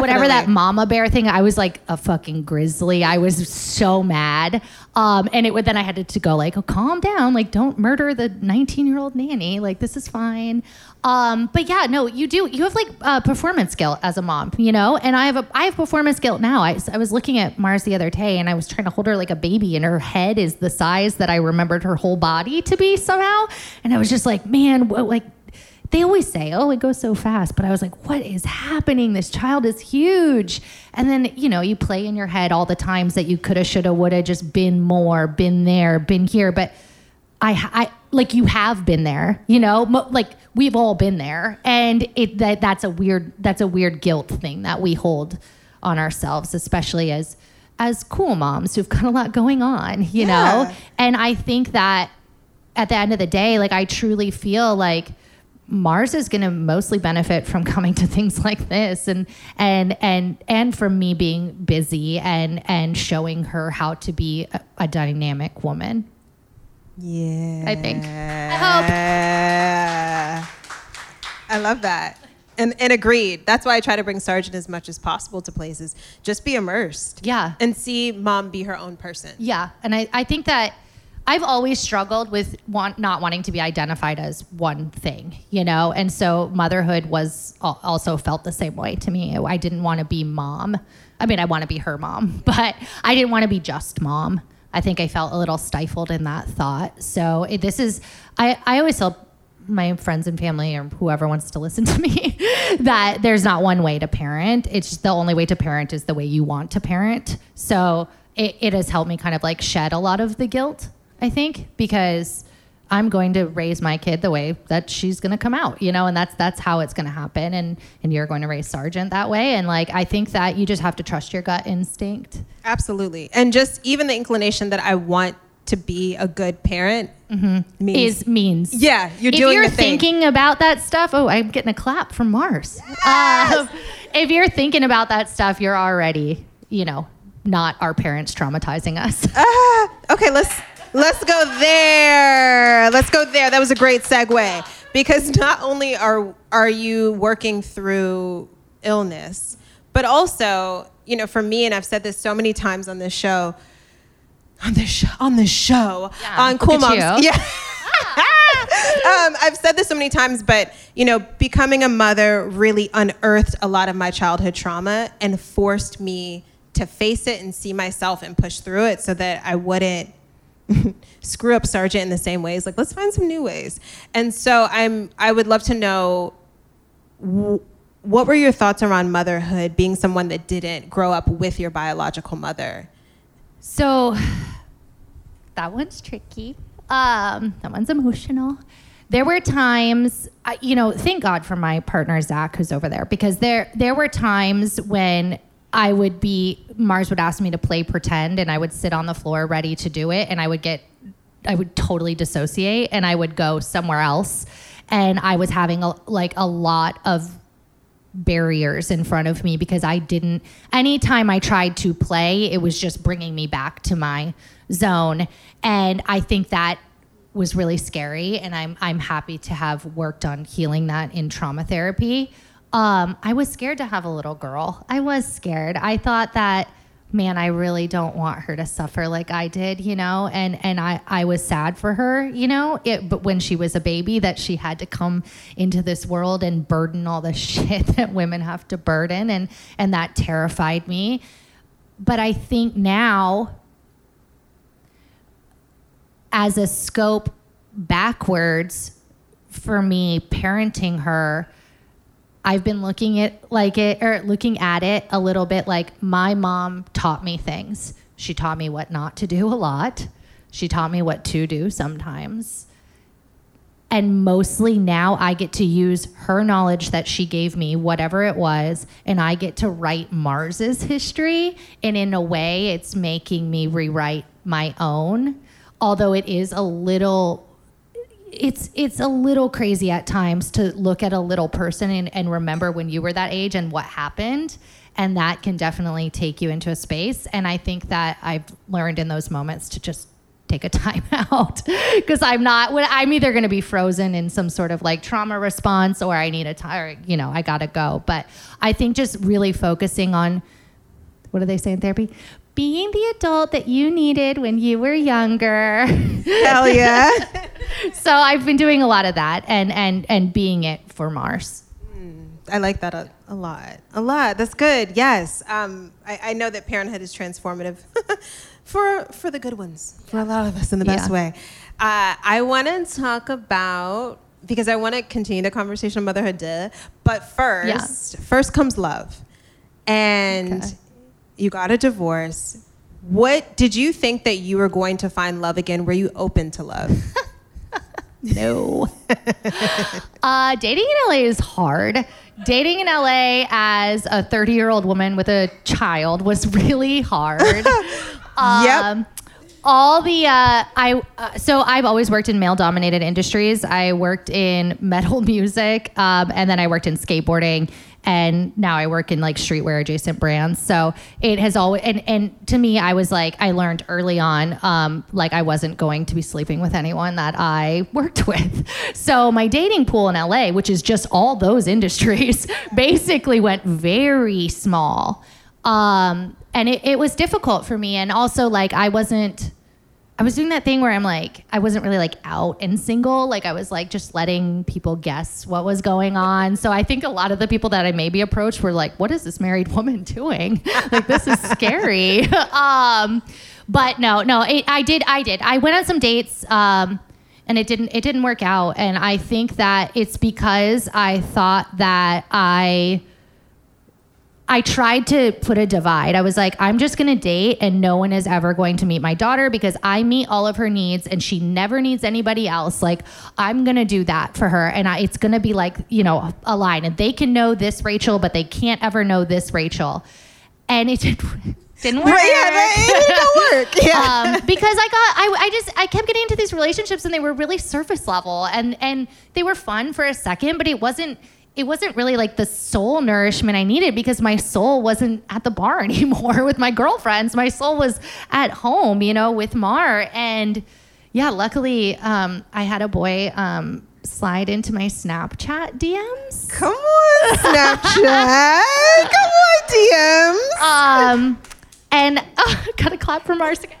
whatever that mama bear thing, I was like a fucking grizzly. I was so mad. And it would, then I had to go like, oh, calm down. Like, don't murder the 19-year-old nanny. Like, this is fine. But yeah, no, you have like performance guilt as a mom, you know? And I have performance guilt now. I was looking at Mars the other day, and I was trying to hold her like a baby, and her head is the size that I remembered her whole body to be somehow. And I was just like, man, like they always say, oh, it goes so fast. But I was like, what is happening? This child is huge. And then, you know, you play in your head all the times that you coulda, shoulda, woulda, just been more, been there, been here. But I like you have been there, you know, like we've all been there, and it that's a weird guilt thing that we hold on ourselves, especially as cool moms who've got a lot going on, you know. And I think that at the end of the day, like, I truly feel like Mars is going to mostly benefit from coming to things like this, and from me being busy and showing her how to be a dynamic woman. Yeah, I think. I hope. I love that. And agreed. That's why I try to bring Sergeant as much as possible to places. Just be immersed. Yeah. And see mom be her own person. Yeah. And I think that I've always struggled with not wanting to be identified as one thing, you know? And so motherhood was also felt the same way to me. I didn't want to be mom. I mean, I want to be her mom, but I didn't want to be just mom. I think I felt a little stifled in that thought. So I always tell my friends and family or whoever wants to listen to me that there's not one way to parent. It's just the only way to parent is the way you want to parent. So it has helped me kind of like shed a lot of the guilt, I think, because I'm going to raise my kid the way that she's going to come out, you know, and that's how it's going to happen. And you're going to raise Sergeant that way. And like, I think that you just have to trust your gut instinct. Absolutely. And just even the inclination that I want to be a good parent means. Yeah. You're doing the thing. If you're thinking about that stuff, oh, I'm getting a clap from Mars. Yes! If you're thinking about that stuff, you're already, you know, not our parents traumatizing us. Okay. Let's go there. That was a great segue, because not only are you working through illness, but also, you know, for me, and I've said this so many times on this show, on Cool Moms. Yeah. I've said this so many times, but, you know, becoming a mother really unearthed a lot of my childhood trauma and forced me to face it and see myself and push through it so that I wouldn't screw up Sergeant in the same ways. Like, let's find some new ways. And so I would love to know, what were your thoughts around motherhood, being someone that didn't grow up with your biological mother? So that one's tricky. That one's emotional. There were times, you know, thank God for my partner, Zach, who's over there, because there were times when Mars would ask me to play pretend, and I would sit on the floor ready to do it, and I would totally dissociate, and I would go somewhere else. And I was having a lot of barriers in front of me, because anytime I tried to play, it was just bringing me back to my zone. And I think that was really scary. And I'm happy to have worked on healing that in trauma therapy. I was scared to have a little girl. I was scared. I thought that, man, I really don't want her to suffer like I did, you know, and I was sad for her, you know, but when she was a baby, that she had to come into this world and burden all the shit that women have to burden. And that terrified me. But I think now, as a scope backwards for me, parenting her, I've been looking at it a little bit like my mom taught me things. She taught me what not to do a lot. She taught me what to do sometimes. And mostly now I get to use her knowledge that she gave me, whatever it was, and I get to write Mars's history. And in a way, it's making me rewrite my own, although it is a little... It's a little crazy at times to look at a little person and remember when you were that age and what happened. And that can definitely take you into a space. And I think that I've learned in those moments to just take a time out, because I'm either going to be frozen in some sort of like trauma response, or I need a time, you know, I got to go. But I think just really focusing on, what do they say in therapy? Being the adult that you needed when you were younger. Hell yeah. So I've been doing a lot of that and being it for Mars. I like that a lot. That's good. Yes. I know that parenthood is transformative for the good ones, for a lot of us in the best way. I want to talk about, because I want to continue the conversation on motherhood, but first comes love. And... Okay. You got a divorce. What did you think that you were going to find love again? Were you open to love? No. Dating in LA is hard. Dating in LA as a 30-year-old woman with a child was really hard. Yep. All the, so I've always worked in male-dominated industries. I worked in metal music, and then I worked in skateboarding, and now I work in like streetwear adjacent brands. So it has always, and to me, I was like, I learned early on, like I wasn't going to be sleeping with anyone that I worked with. So my dating pool in LA, which is just all those industries, basically went very small. And it was difficult for me. And also like, I was doing that thing where I'm like, I wasn't really like out and single. Like I was like just letting people guess what was going on. So I think a lot of the people that I maybe approached were like, what is this married woman doing? Like, this is scary. But no, I did. I went on some dates, and it didn't work out. And I think that it's because I thought that I tried to put a divide. I was like, I'm just going to date and no one is ever going to meet my daughter because I meet all of her needs and she never needs anybody else. Like, I'm going to do that for her. And it's going to be like, you know, a line. And they can know this Rachel, but they can't ever know this Rachel. And it didn't work. Right, it didn't work. Yeah. Because I kept getting into these relationships and they were really surface level. And they were fun for a second, but it wasn't really like the soul nourishment I needed because my soul wasn't at the bar anymore with my girlfriends. My soul was at home, you know, with Mar. And yeah, luckily I had a boy slide into my Snapchat DMs. Come on, Snapchat. Come on, DMs. Gotta clap for Mars again.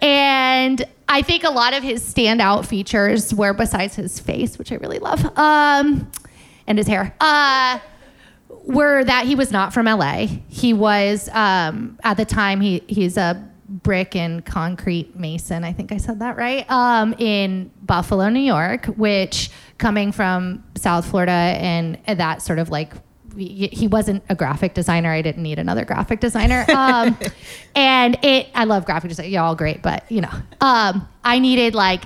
And I think a lot of his standout features were, besides his face, which I really love, and his hair, were that he was not from LA. He was, at the time, he's a brick and concrete mason, I think I said that right, in Buffalo, New York, which, coming from South Florida and that sort of like, he wasn't a graphic designer. I didn't need another graphic designer. I love graphic design. You're all great, but you know, I needed like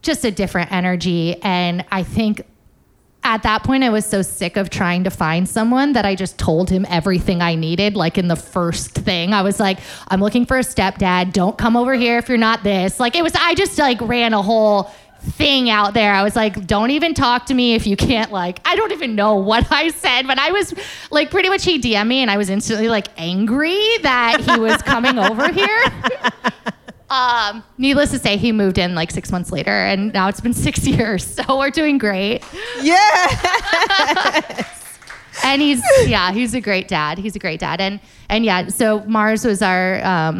just a different energy. And I think at that point I was so sick of trying to find someone that I just told him everything I needed. Like in the first thing I was like, I'm looking for a stepdad. Don't come over here if you're not this. Like I just like ran a whole thing out there. I was like, don't even talk to me if you can't, like, I don't even know what I said, but I was like, pretty much he DM'd me and I was instantly like angry that he was coming over here. Needless to say, he moved in like 6 months later and now it's been 6 years. So we're doing great. Yeah. And he's a great dad. He's a great dad. And yeah, so Mars was our,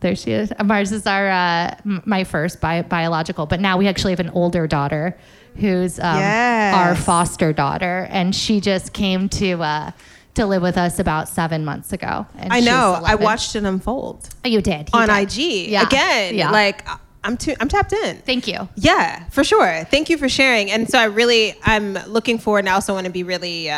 there she is. Mars is our my first biological, but now we actually have an older daughter who's our foster daughter, and she just came to live with us about 7 months ago. And I know. I watched it unfold. Oh, you did on IG again. Yeah. Like I'm tapped in. Thank you. Yeah, for sure. Thank you for sharing. And so I'm looking forward, and I also want to be really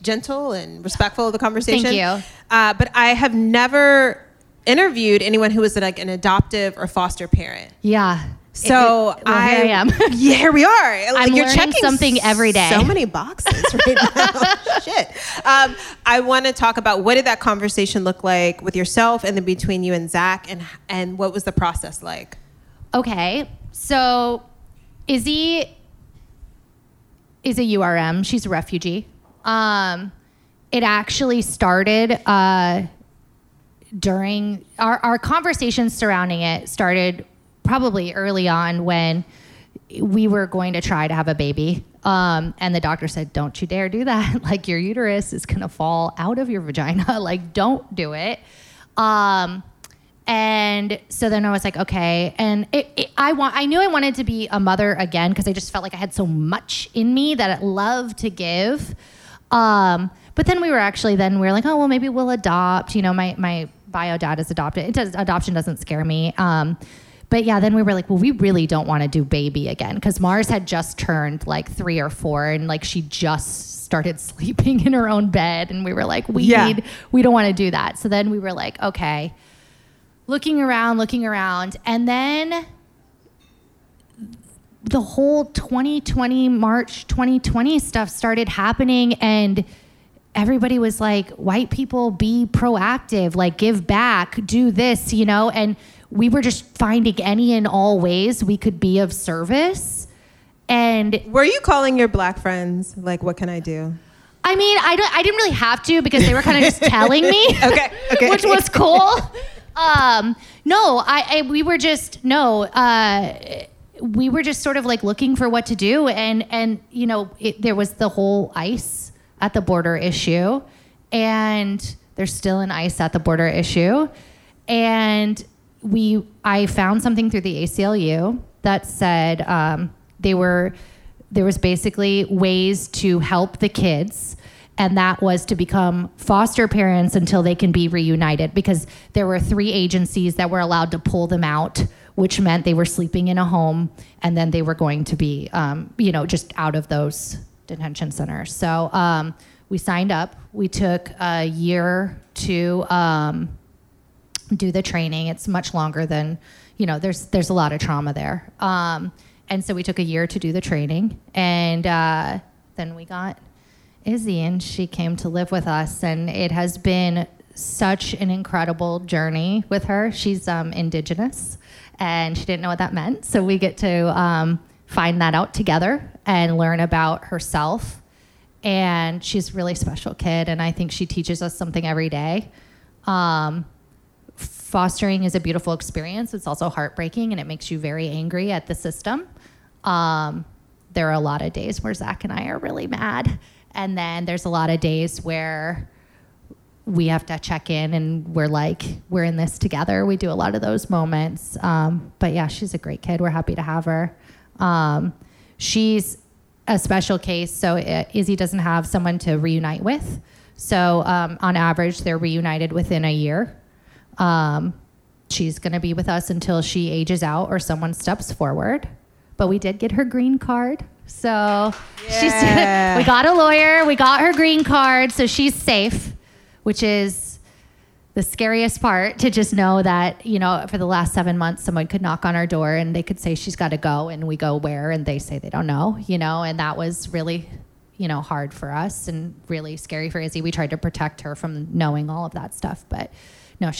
gentle and respectful of the conversation. Thank you. But I have never interviewed anyone who was like an adoptive or foster parent. Yeah. So here I am. Yeah, here we are. I'm you're learning something every day. So many boxes right now. Shit. I want to talk about, what did that conversation look like with yourself and then between you and Zach, and what was the process like? Okay. So Izzy is a URM. She's a refugee. It actually started... during our conversations surrounding it started probably early on when we were going to try to have a baby. And the doctor said, don't you dare do that. Like, your uterus is going to fall out of your vagina. Like, don't do it. And so then I was like, okay. And I knew I wanted to be a mother again, because I just felt like I had so much in me that I loved to give. But then we were like, oh, well, maybe we'll adopt. You know, my bio dad is adopted. Adoption doesn't scare me. But yeah, then we were like, well, we really don't want to do baby again, because Mars had just turned like 3 or 4, and like she just started sleeping in her own bed. And we were like, we don't want to do that. So then we were like, okay, looking around. And then the whole 2020, March 2020 stuff started happening, and everybody was like, white people, be proactive, like give back, do this, you know? And we were just finding any and all ways we could be of service. And were you calling your black friends? Like, what can I do? I mean, I didn't really have to, because they were kind of just telling me, okay. Which was cool. We were just sort of like looking for what to do. And you know, there was the whole ICE at the border issue, and there's still an ICE at the border issue. And I found something through the ACLU that said, there was basically ways to help the kids, and that was to become foster parents until they can be reunited, because there were 3 agencies that were allowed to pull them out, which meant they were sleeping in a home, and then they were going to be, just out of those detention centers. So we signed up. We took a year to do the training. It's much longer than, there's a lot of trauma there. And so we took a year to do the training, and then we got Izzy, and she came to live with us, and it has been such an incredible journey with her. She's indigenous, and she didn't know what that meant, so we get to find that out together and learn about herself. And she's a really special kid, and I think she teaches us something every day. Fostering is a beautiful experience. It's also heartbreaking, and it makes you very angry at the system. There are a lot of days where Zach and I are really mad. And then there's a lot of days where we have to check in, and we're like, we're in this together. We do a lot of those moments. But yeah, she's a great kid. We're happy to have her. She's a special case. So Izzy doesn't have someone to reunite with. So on average, they're reunited within a year. She's going to be with us until she ages out or someone steps forward. But we did get her green card. So yeah. We got a lawyer. We got her green card. So she's safe, which is the scariest part, to just know that, for the last 7 months, someone could knock on our door and they could say she's got to go. And we go where? And they say they don't know, and that was really, hard for us and really scary for Izzy. We tried to protect her from knowing all of that stuff, but no,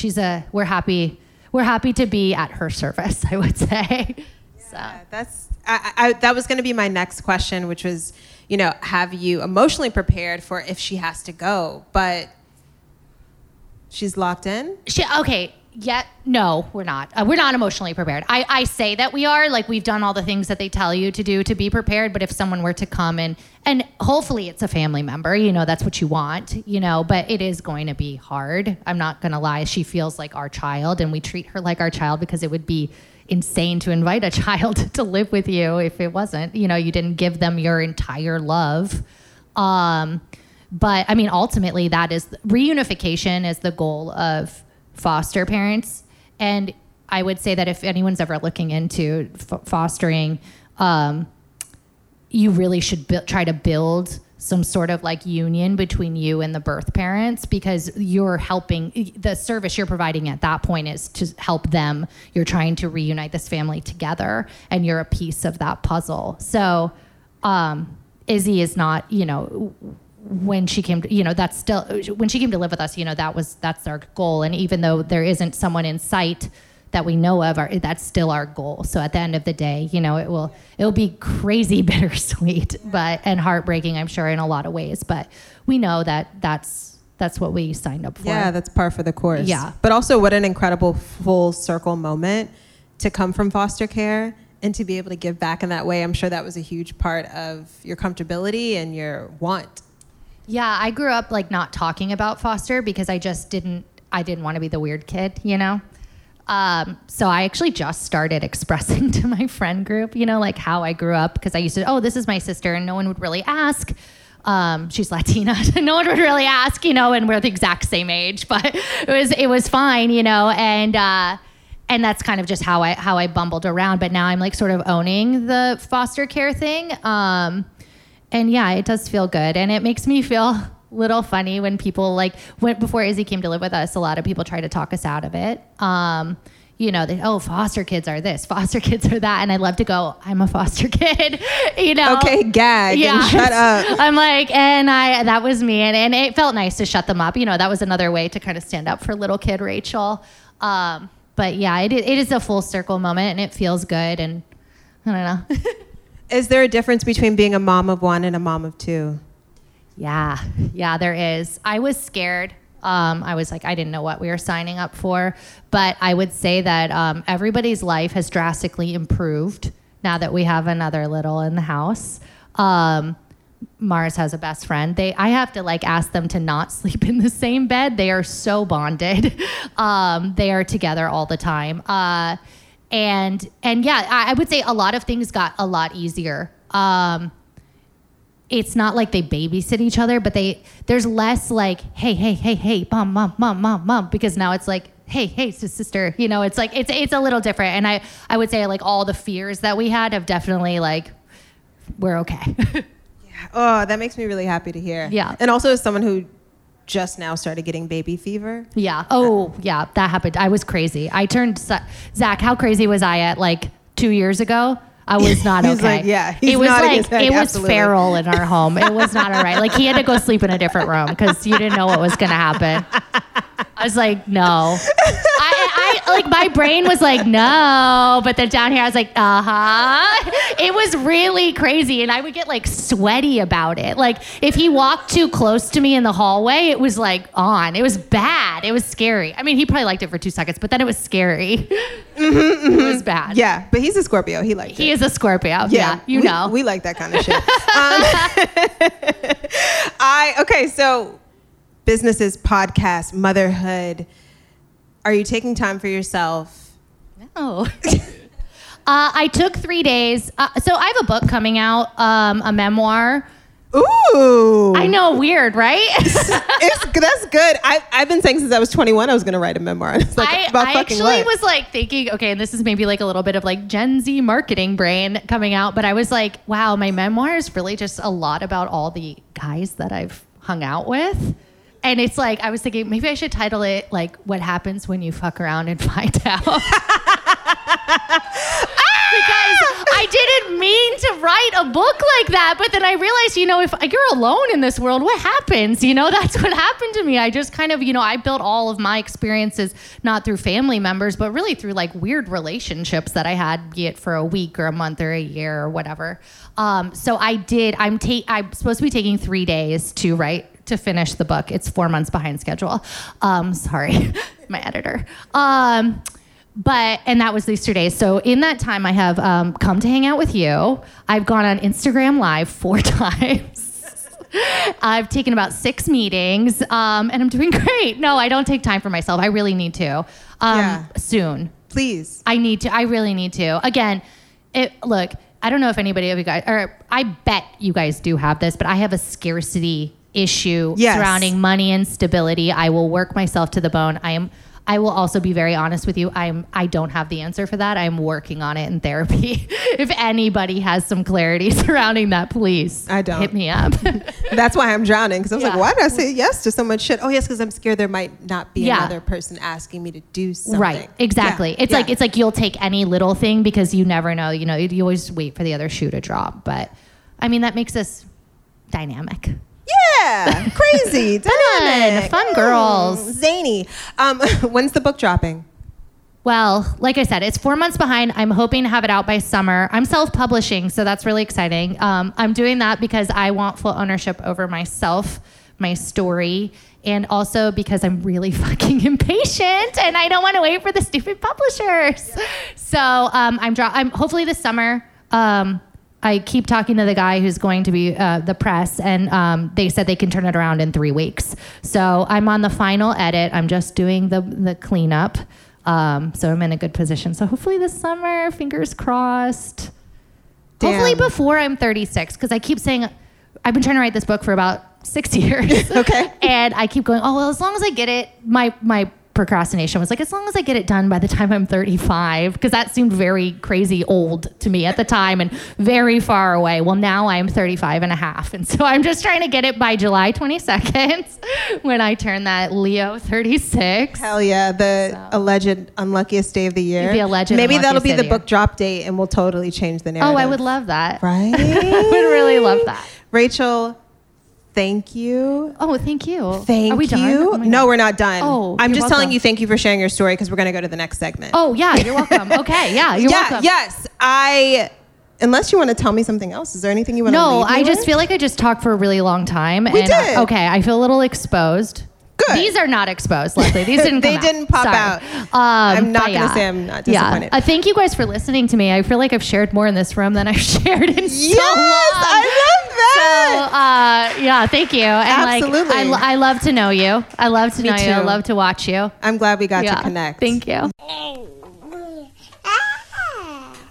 we're happy. We're happy to be at her service, I would say. Yeah, so. That was going to be my next question, which was, have you emotionally prepared for if she has to go? But she's locked in? No, we're not. We're not emotionally prepared. I say that we are. Like, we've done all the things that they tell you to do to be prepared. But if someone were to come and hopefully it's a family member, that's what you want, but it is going to be hard. I'm not going to lie. She feels like our child, and we treat her like our child, because it would be insane to invite a child to live with you if it wasn't, you didn't give them your entire love. But I mean, ultimately, that is reunification is the goal of foster parents. And I would say that if anyone's ever looking into fostering, you really should try to build some sort of like union between you and the birth parents, because you're helping, the service you're providing at that point is to help them. You're trying to reunite this family together, and you're a piece of that puzzle. So Izzy is not, when she came to, that's still, when she came to live with us, that's our goal. And even though there isn't someone in sight that we know of, that's still our goal. So at the end of the day, it'll be crazy bittersweet, and heartbreaking, I'm sure, in a lot of ways, but we know that that's what we signed up for. Yeah. That's par for the course. Yeah. But also, what an incredible full circle moment to come from foster care and to be able to give back in that way. I'm sure that was a huge part of your comfortability and your want. Yeah, I grew up like not talking about foster, because I didn't want to be the weird kid, So I actually just started expressing to my friend group, like how I grew up, because I used to, oh, this is my sister, and no one would really ask. She's Latina, no one would really ask, and we're the exact same age, but it was fine, and that's kind of just how I bumbled around. But now I'm like sort of owning the foster care thing. And yeah, it does feel good. And it makes me feel a little funny when people before Izzy came to live with us, a lot of people try to talk us out of it. you know, they, oh, foster kids are this, foster kids are that. And I love to go, I'm a foster kid, you know. Okay, gag, yeah. And shut up. I'm like, and I, that was me. And it felt nice to shut them up. You know, that was another way to kind of stand up for little kid Rachel. But yeah, it is a full circle moment and it feels good. And I don't know. Is there a difference between being a mom of one and a mom of two? Yeah, there is. I was scared. I was like, I didn't know what we were signing up for, but I would say that everybody's life has drastically improved now that we have another little in the house. Mars has a best friend. I have to like ask them to not sleep in the same bed. They are so bonded. They are together all the time. And yeah, I would say a lot of things got a lot easier. It's not like they babysit each other, but there's less like, hey, mom, because now it's like, hey, sister, you know, it's like, it's a little different. And I would say like all the fears that we had have definitely like, we're okay. Yeah. Oh, that makes me really happy to hear. Yeah. And also as someone who just now started getting baby fever. Yeah. Oh yeah. That happened. I was crazy. I turned Zach, how crazy was I at like 2 years ago? I was not okay. Like, yeah, it was like, it was feral in our home. It was not all right. Like he had to go sleep in a different room because you didn't know what was going to happen. I was like, no. I like my brain was like, no. But then down here I was like, uh-huh. It was really crazy. And I would get like sweaty about it. Like if he walked too close to me in the hallway, it was like on. It was bad. It was scary. I mean, he probably liked it for 2 seconds, but then it was scary. Mm-hmm, mm-hmm. It was bad. Yeah, but he's a Scorpio. He liked it. He is a Scorpio. Yeah, you know. We like that kind of shit. Okay, so businesses, podcasts, motherhood. Are you taking time for yourself? No. I took 3 days. So I have a book coming out, a memoir. Ooh. I know, weird, right? That's good. I've been saying since I was 21 I was going to write a memoir. It's like about fucking life. I actually was like thinking, okay, and this is maybe like a little bit of like Gen Z marketing brain coming out, but I was like, wow, my memoir is really just a lot about all the guys that I've hung out with. And it's like, I was thinking maybe I should title it like What Happens When You Fuck Around and Find Out. Because I didn't mean to write a book like that, but then I realized, you know, if you're alone in this world, what happens? You know, that's what happened to me. I just kind of, you know, I built all of my experiences, not through family members, but really through like weird relationships that I had, be it for a week or a month or a year or whatever. So I'm supposed to be taking 3 days to write, to finish the book. It's 4 months behind schedule. Sorry, my editor. And that was these 2 days. So in that time, I have come to hang out with you. I've gone on Instagram Live 4 times. I've taken about 6 meetings, and I'm doing great. No, I don't take time for myself. I really need to. Soon. Please. I need to. I really need to. Again, look, I don't know if anybody of you guys, or I bet you guys do have this, but I have a scarcity issue surrounding money and stability. I will work myself to the bone. I will also be very honest with you. I don't have the answer for that. I'm working on it in therapy. If anybody has some clarity surrounding that, please hit me up. That's why I'm drowning, because I was like, why did I say yes to so much shit? Oh yes, because I'm scared there might not be another person asking me to do something. Right, exactly. Yeah. It's like you'll take any little thing because you never know. You know, you always wait for the other shoe to drop. But I mean, that makes us dynamic. Yeah, crazy, fun girls, zany. When's the book dropping? Well, like I said, it's 4 months behind. I'm hoping to have it out by summer. I'm self-publishing, so that's really exciting. I'm doing that because I want full ownership over myself, my story, and also because I'm really fucking impatient and I don't want to wait for the stupid publishers. Yeah. So I'm hopefully this summer. I keep talking to the guy who's going to be the press, and they said they can turn it around in 3 weeks. So I'm on the final edit. I'm just doing the cleanup. So I'm in a good position. So hopefully this summer, fingers crossed. Damn. Hopefully before I'm 36, because I keep saying I've been trying to write this book for about 6 years. Okay. And I keep going, oh, well, as long as I get it, my procrastination was like, as long as I get it done by the time I'm 35, because that seemed very crazy old to me at the time and very far away. Well, now I'm 35 and a half. And so I'm just trying to get it by July 22nd when I turn that Leo 36. Hell yeah. The alleged unluckiest day of the year. The alleged Maybe that'll be the book drop date and we'll totally change the narrative. Oh, I would love that. Right? I would really love that. Rachel, thank you. Oh, thank you. Thank you. Are we done? Oh my God. No, we're not done. Oh, I'm just telling you thank you for sharing your story because we're going to go to the next segment. Oh, yeah. You're welcome. Okay. Yeah. You're welcome. Yes. Unless you want to tell me something else. Is there anything you want to leave me with? Just feel like I just talked for a really long time. We did. Okay. I feel a little exposed. Good. These are not exposed, Leslie. These didn't come out. They didn't pop out. I'm not going to say I'm not disappointed. Yeah. Thank you guys for listening to me. I feel like I've shared more in this room than I've shared in so long. Yes, I love that. So, yeah, thank you. And absolutely. I love to know you. I love to know you. I love to watch you. I'm glad we got to connect. Thank you.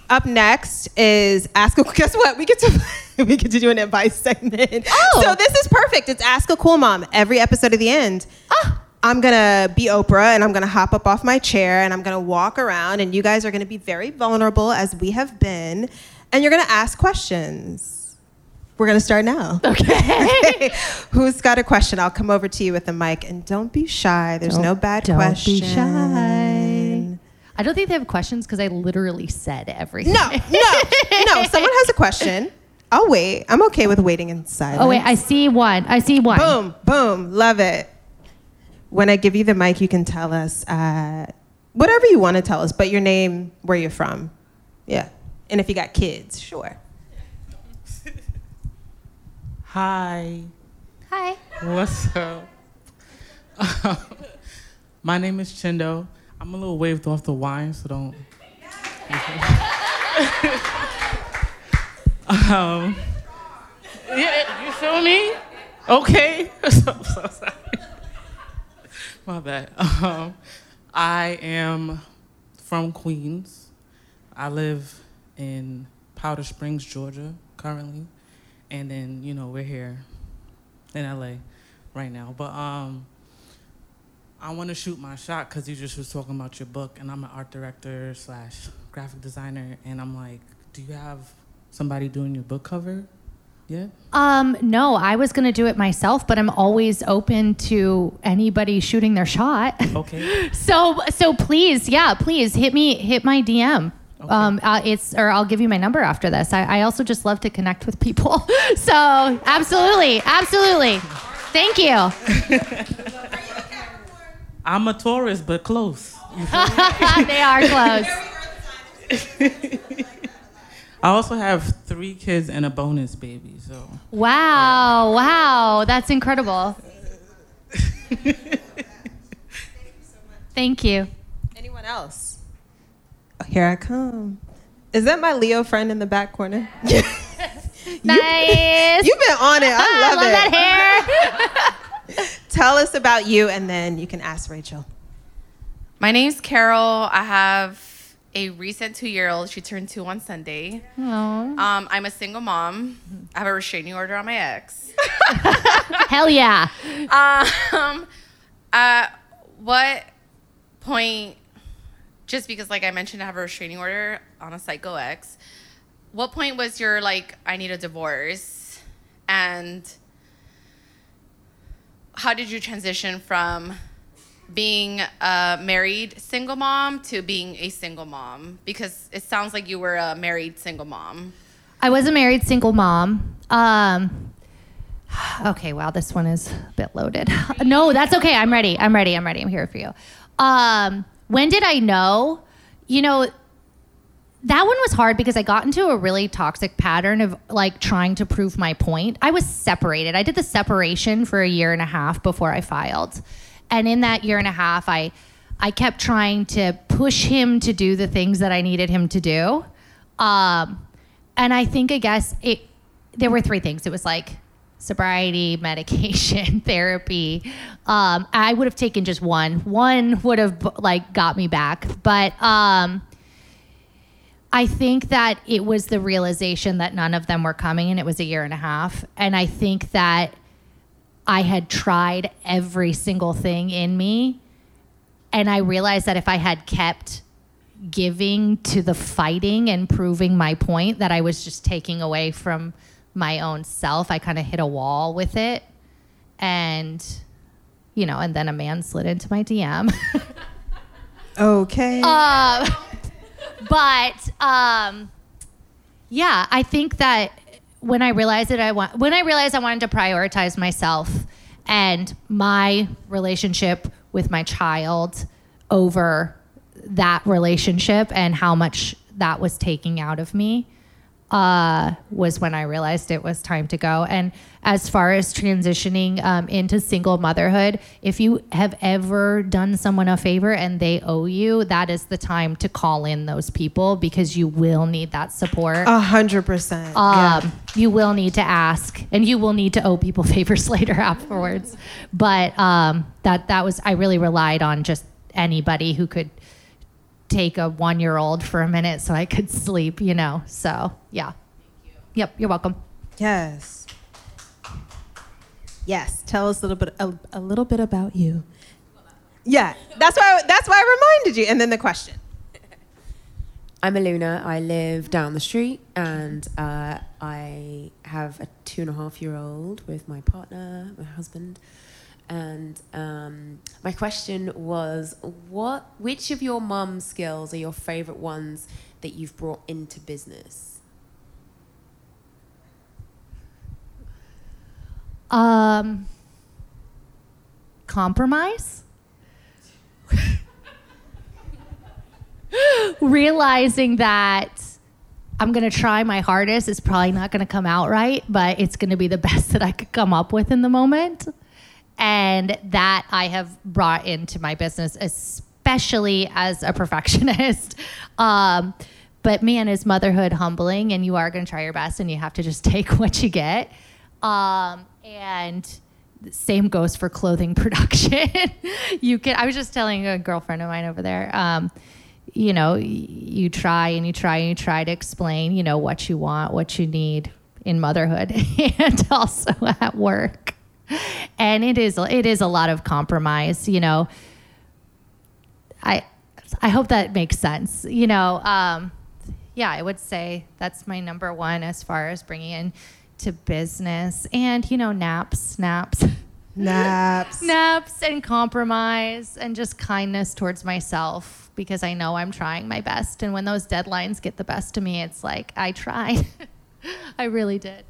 Up next is guess what? We get to do an advice segment. Oh. So this is perfect. It's Ask a Cool Mom every episode at the end. Oh. I'm going to be Oprah and I'm going to hop up off my chair and I'm going to walk around and you guys are going to be very vulnerable as we have been and you're going to ask questions. We're going to start now. Okay. Who's got a question? I'll come over to you with the mic and don't be shy. There's no bad question. Don't be shy. I don't think they have questions because I literally said everything. No. Someone has a question. I'll wait. I'm okay with waiting in silence. Oh, wait. I see one. Boom. Love it. When I give you the mic, you can tell us whatever you want to tell us, but your name, where you're from. Yeah. And if you got kids, sure. Hi. What's up? My name is Chindo. I'm a little waved off the wine, so don't. Yeah, you feel me? Okay. I'm so sorry. My bad. I am from Queens. I live in Powder Springs, Georgia, currently. And then, we're here in LA right now. But I want to shoot my shot because you just was talking about your book. And I'm an art director / graphic designer. And I'm like, do you have somebody doing your book cover? Yeah. No, I was gonna do it myself, but I'm always open to anybody shooting their shot. Okay. So please, hit my DM. Okay. I'll give you my number after this. I also just love to connect with people. So absolutely. Thank you. I'm a Taurus, but close. They are close. I also have 3 kids and a bonus baby, so. Wow, that's incredible. Thank you so much. Thank you. Anyone else? Oh, here I come. Is that my Leo friend in the back corner? Nice. You've been on it, I love it. I love that hair. Tell us about you and then you can ask Rachel. My name's Carol, I have a recent 2-year-old. She turned 2 on Sunday. I'm a single mom. I have a restraining order on my ex. Hell yeah. At what point, just because like I mentioned, I have a restraining order on a psycho ex. What point was your I need a divorce? And how did you transition from being a married single mom to being a single mom? Because it sounds like you were a married single mom. I was a married single mom. Okay, wow, this one is a bit loaded. No, that's okay. I'm ready. I'm here for you. When did I know? That one was hard because I got into a really toxic pattern of trying to prove my point. I was separated. I did the separation for a year and a half before I filed. And in that year and a half, I kept trying to push him to do the things that I needed him to do. And there were 3 things. It was sobriety, medication, therapy. I would have taken just one. One would have got me back. But I think that it was the realization that none of them were coming, and it was a year and a half. And I think that I had tried every single thing in me And I realized that if I had kept giving to the fighting and proving my point, that I was just taking away from my own self. I kind of hit a wall with it. And, you know, and then a man slid into my DM. Okay. Yeah, I think that when I realized that I wanted to prioritize myself and my relationship with my child over that relationship and how much that was taking out of me, was when I realized it was time to go. And as far as transitioning into single motherhood, if you have ever done someone a favor and they owe you, that is the time to call in those people, because you will need that support. 100%. You will need to ask, and you will need to owe people favors later afterwards. But I really relied on just anybody who could take a 1-year-old for a minute so I could sleep, you know? So, yeah. Thank you. Yep, you're welcome. Yes. Yes, tell us a little bit about you. Yeah, that's why I reminded you. And then the question. I'm Aluna. I live down the street, and I have a 2.5-year-old with my partner, my husband. And my question was, which of your mum skills are your favorite ones that you've brought into business? Compromise. Realizing that I'm going to try my hardest. It's probably not going to come out right, but it's going to be the best that I could come up with in the moment. And that I have brought into my business, especially as a perfectionist. But man, is motherhood humbling, and you are going to try your best, and you have to just take what you get. And the same goes for clothing production. I was just telling a girlfriend of mine over there, you know, you try and you try and you try to explain, you know, what you want, what you need in motherhood and also at work. And it is a lot of compromise, you know. I hope that makes sense, you know. Yeah, I would say that's my number one as far as bringing in to business, and you know, naps and compromise and just kindness towards myself, because I know I'm trying my best, and when those deadlines get the best of me, it's like I tried. I really did.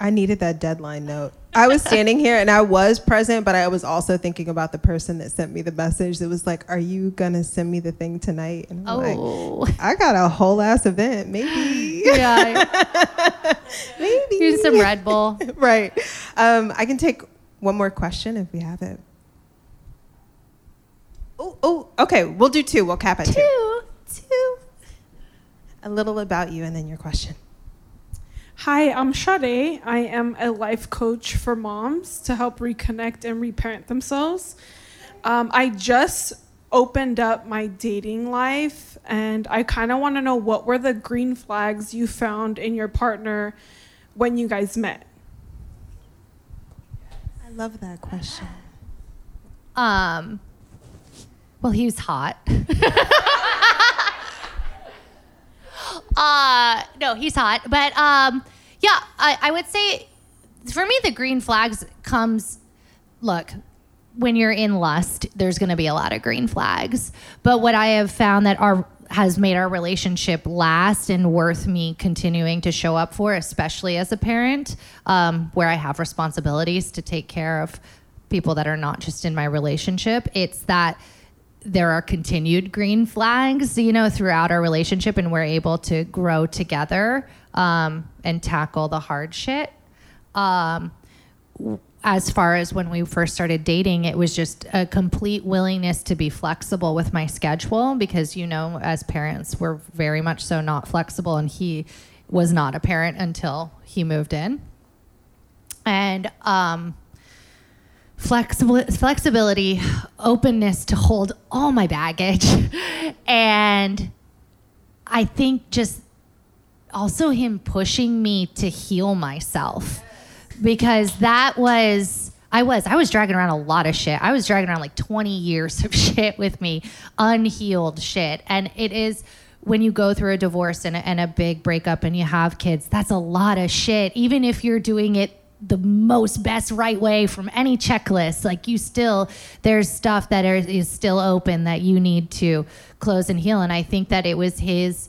I needed that deadline note. I was standing here and I was present, but I was also thinking about the person that sent me the message that was like, are you going to send me the thing tonight? And I'm like, I got a whole ass event. Maybe. Yeah. Maybe. Here's some Red Bull. Right. I can take one more question if we have it. Oh, okay. We'll do two. We'll cap at two. A little about you and then your question. Hi, I'm Sade. I am a life coach for moms to help reconnect and reparent themselves. I just opened up my dating life, and I kind of want to know, what were the green flags you found in your partner when you guys met? I love that question. Well, he was hot. No, he's hot. But yeah, I would say for me, the green flags comes, look, when you're in lust, there's going to be a lot of green flags. But what I have found that has made our relationship last and worth me continuing to show up for, especially as a parent, where I have responsibilities to take care of people that are not just in my relationship, it's that there are continued green flags, you know, throughout our relationship, and we're able to grow together and tackle the hard shit. As far as when we first started dating, it was just a complete willingness to be flexible with my schedule, because, you know, as parents, we're very much so not flexible, and he was not a parent until he moved in. And flexibility, openness to hold all my baggage. And I think just also him pushing me to heal myself, because that was, I was dragging around a lot of shit. I was dragging around like 20 years of shit with me, unhealed shit. And it is, when you go through a divorce and a big breakup and you have kids, that's a lot of shit. Even if you're doing it the most best right way from any checklist, like you still, there's stuff that is still open that you need to close and heal. And I think that it was his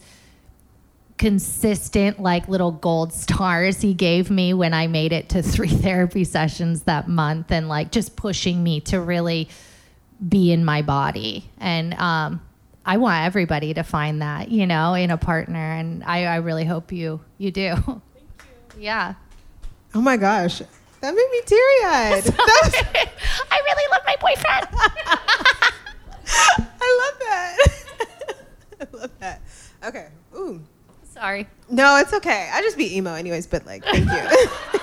consistent like little gold stars he gave me when I made it to 3 therapy sessions that month, and like just pushing me to really be in my body. And I want everybody to find that, you know, in a partner. And I really hope you do. Thank you. Yeah. Oh my gosh. That made me teary-eyed. I really love my boyfriend. I love that. I love that. Okay. Ooh. Sorry. No, it's okay. I just be emo anyways, but like, thank you.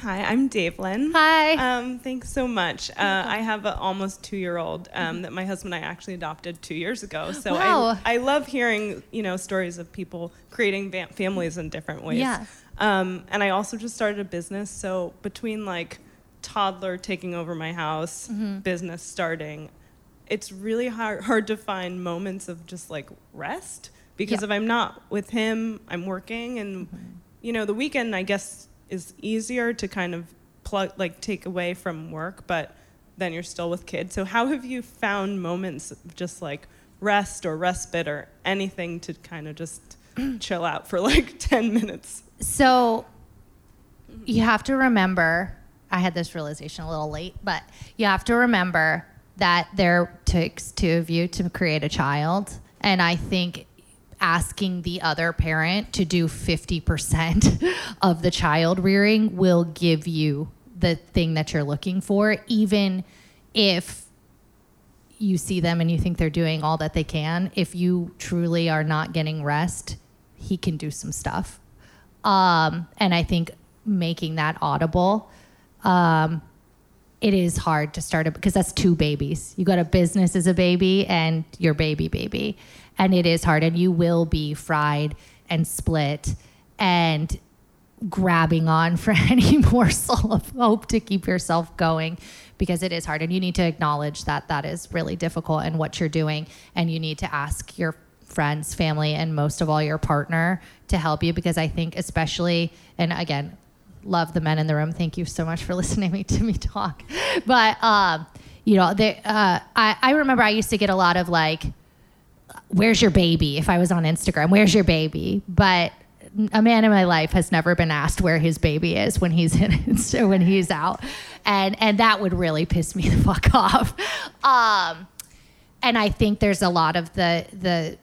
Hi, I'm Davlin. Hi. Thanks so much. I have an almost 2-year-old that my husband and I actually adopted 2 years ago. So wow. I love hearing, you know, stories of people creating families in different ways. Yeah. And I also just started a business. So between like toddler taking over my house, business starting, it's really hard to find moments of just like rest, because if I'm not with him, I'm working, and you know, the weekend I guess is easier to kind of take away from work, but then you're still with kids. So how have you found moments of just like rest or respite or anything to kind of just chill out for like 10 minutes? So you have to remember, I had this realization a little late, but you have to remember that there takes 2 of you to create a child. And I think asking the other parent to do 50% of the child rearing will give you the thing that you're looking for, even if you see them and you think they're doing all that they can. If you truly are not getting rest, he can do some stuff. And I think making that audible, it is hard to start it, because that's 2 babies. You got a business as a baby and your baby. And it is hard, and you will be fried and split and grabbing on for any morsel of hope to keep yourself going, because it is hard. And you need to acknowledge that that is really difficult and what you're doing. And you need to ask your friends, family, and most of all your partner to help you, because I think especially, and again, love the men in the room. Thank you so much for listening to me talk. But, you know, I remember I used to get a lot of like, where's your baby? If I was on Instagram, where's your baby? But a man in my life has never been asked where his baby is when he's in Insta, when he's out. And that would really piss me the fuck off. And I think there's a lot of the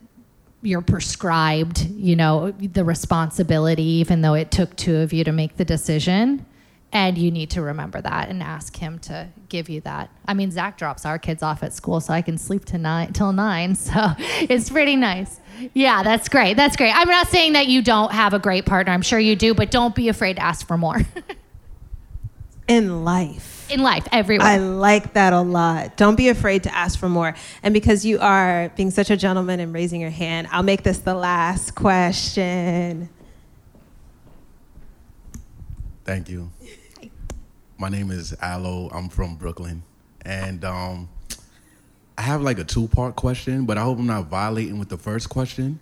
you're prescribed, you know, the responsibility, even though it took 2 of you to make the decision. And you need to remember that and ask him to give you that. I mean, Zach drops our kids off at school, so I can sleep till 9. So it's pretty nice. Yeah, that's great. That's great. I'm not saying that you don't have a great partner. I'm sure you do, but don't be afraid to ask for more. In life, everywhere. I like that a lot. Don't be afraid to ask for more. And because you are being such a gentleman and raising your hand, I'll make this the last question. Thank you. My name is Aloe. I'm from Brooklyn. And I have like a 2-part question, but I hope I'm not violating with the first question.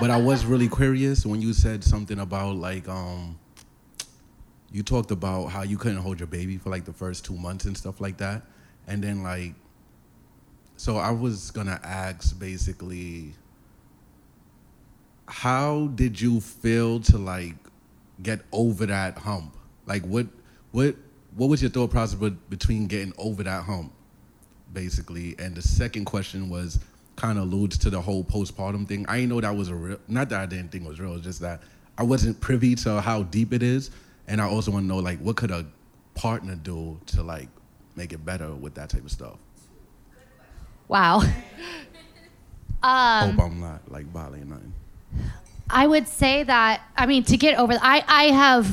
But I was really curious when you said something about like, you talked about how you couldn't hold your baby for like the first 2 months and stuff like that. And then like, so I was gonna ask basically, how did you feel to like get over that hump? Like what was your thought process between getting over that hump, basically? And the second question was kind of alludes to the whole postpartum thing. I didn't know that was a real, not that I didn't think it was real, it's just that I wasn't privy to how deep it is. And I also want to know, like, what could a partner do to, like, make it better with that type of stuff? Wow. Hope I'm not, like, violating nothing. I would say that, I mean, to get over, when I have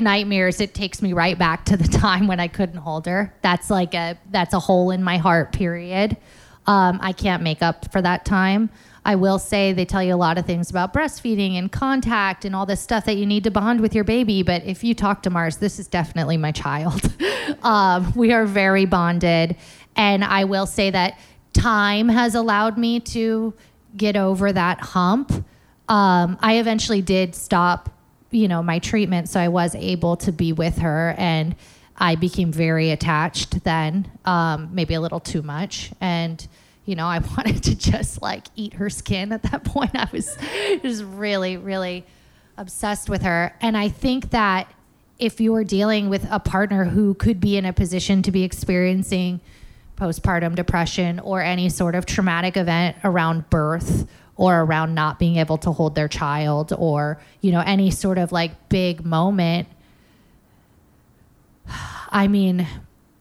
nightmares, it takes me right back to the time when I couldn't hold her. That's a hole in my heart, period. I can't make up for that time. I will say they tell you a lot of things about breastfeeding and contact and all this stuff that you need to bond with your baby. But if you talk to Mars, this is definitely my child. We are very bonded. And I will say that time has allowed me to get over that hump. I eventually did stop, you know, my treatment. So I was able to be with her, and I became very attached then, maybe a little too much. And you know, I wanted to just like eat her skin at that point. I was just really, really obsessed with her. And I think that if you are dealing with a partner who could be in a position to be experiencing postpartum depression or any sort of traumatic event around birth or around not being able to hold their child or, you know, any sort of like big moment, I mean,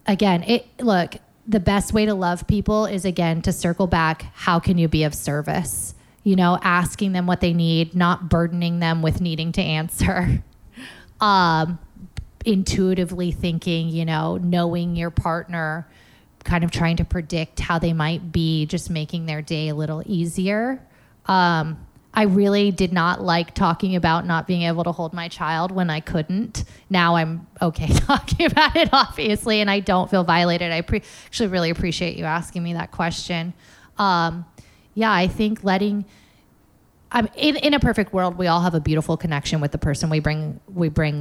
again, look, the best way to love people is, again, to circle back. How can you be of service? You know, asking them what they need, not burdening them with needing to answer. Intuitively thinking, you know, knowing your partner, kind of trying to predict how they might be, just making their day a little easier. I really did not like talking about not being able to hold my child when I couldn't. Now I'm okay talking about it, obviously, and I don't feel violated. I actually really appreciate you asking me that question. Yeah, I think in a perfect world, we all have a beautiful connection with the person we bring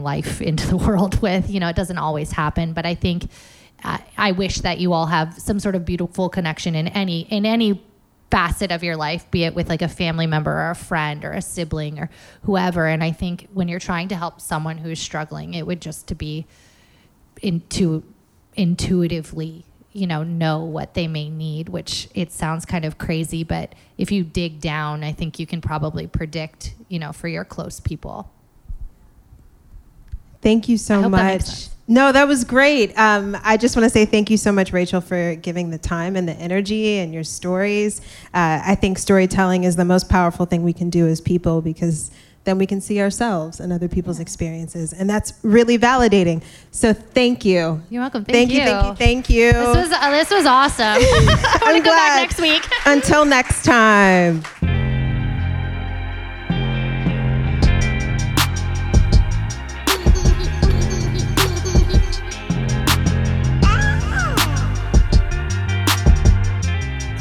life into the world with. You know, it doesn't always happen, but I think I wish that you all have some sort of beautiful connection in any facet of your life, be it with like a family member or a friend or a sibling or whoever. And I think when you're trying to help someone who's struggling, it would just to be intuitively, you know what they may need, which it sounds kind of crazy, but if you dig down, I think you can probably predict, you know, for your close people. Thank you so much. No, that was great. I just want to say thank you so much, Rachel, for giving the time and the energy and your stories. I think storytelling is the most powerful thing we can do as people, because then we can see ourselves and other people's experiences. And that's really validating. So thank you. You're welcome. Thank you. This was awesome. I'm going to go back next week. Until next time.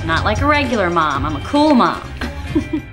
Not like a regular mom. I'm a cool mom.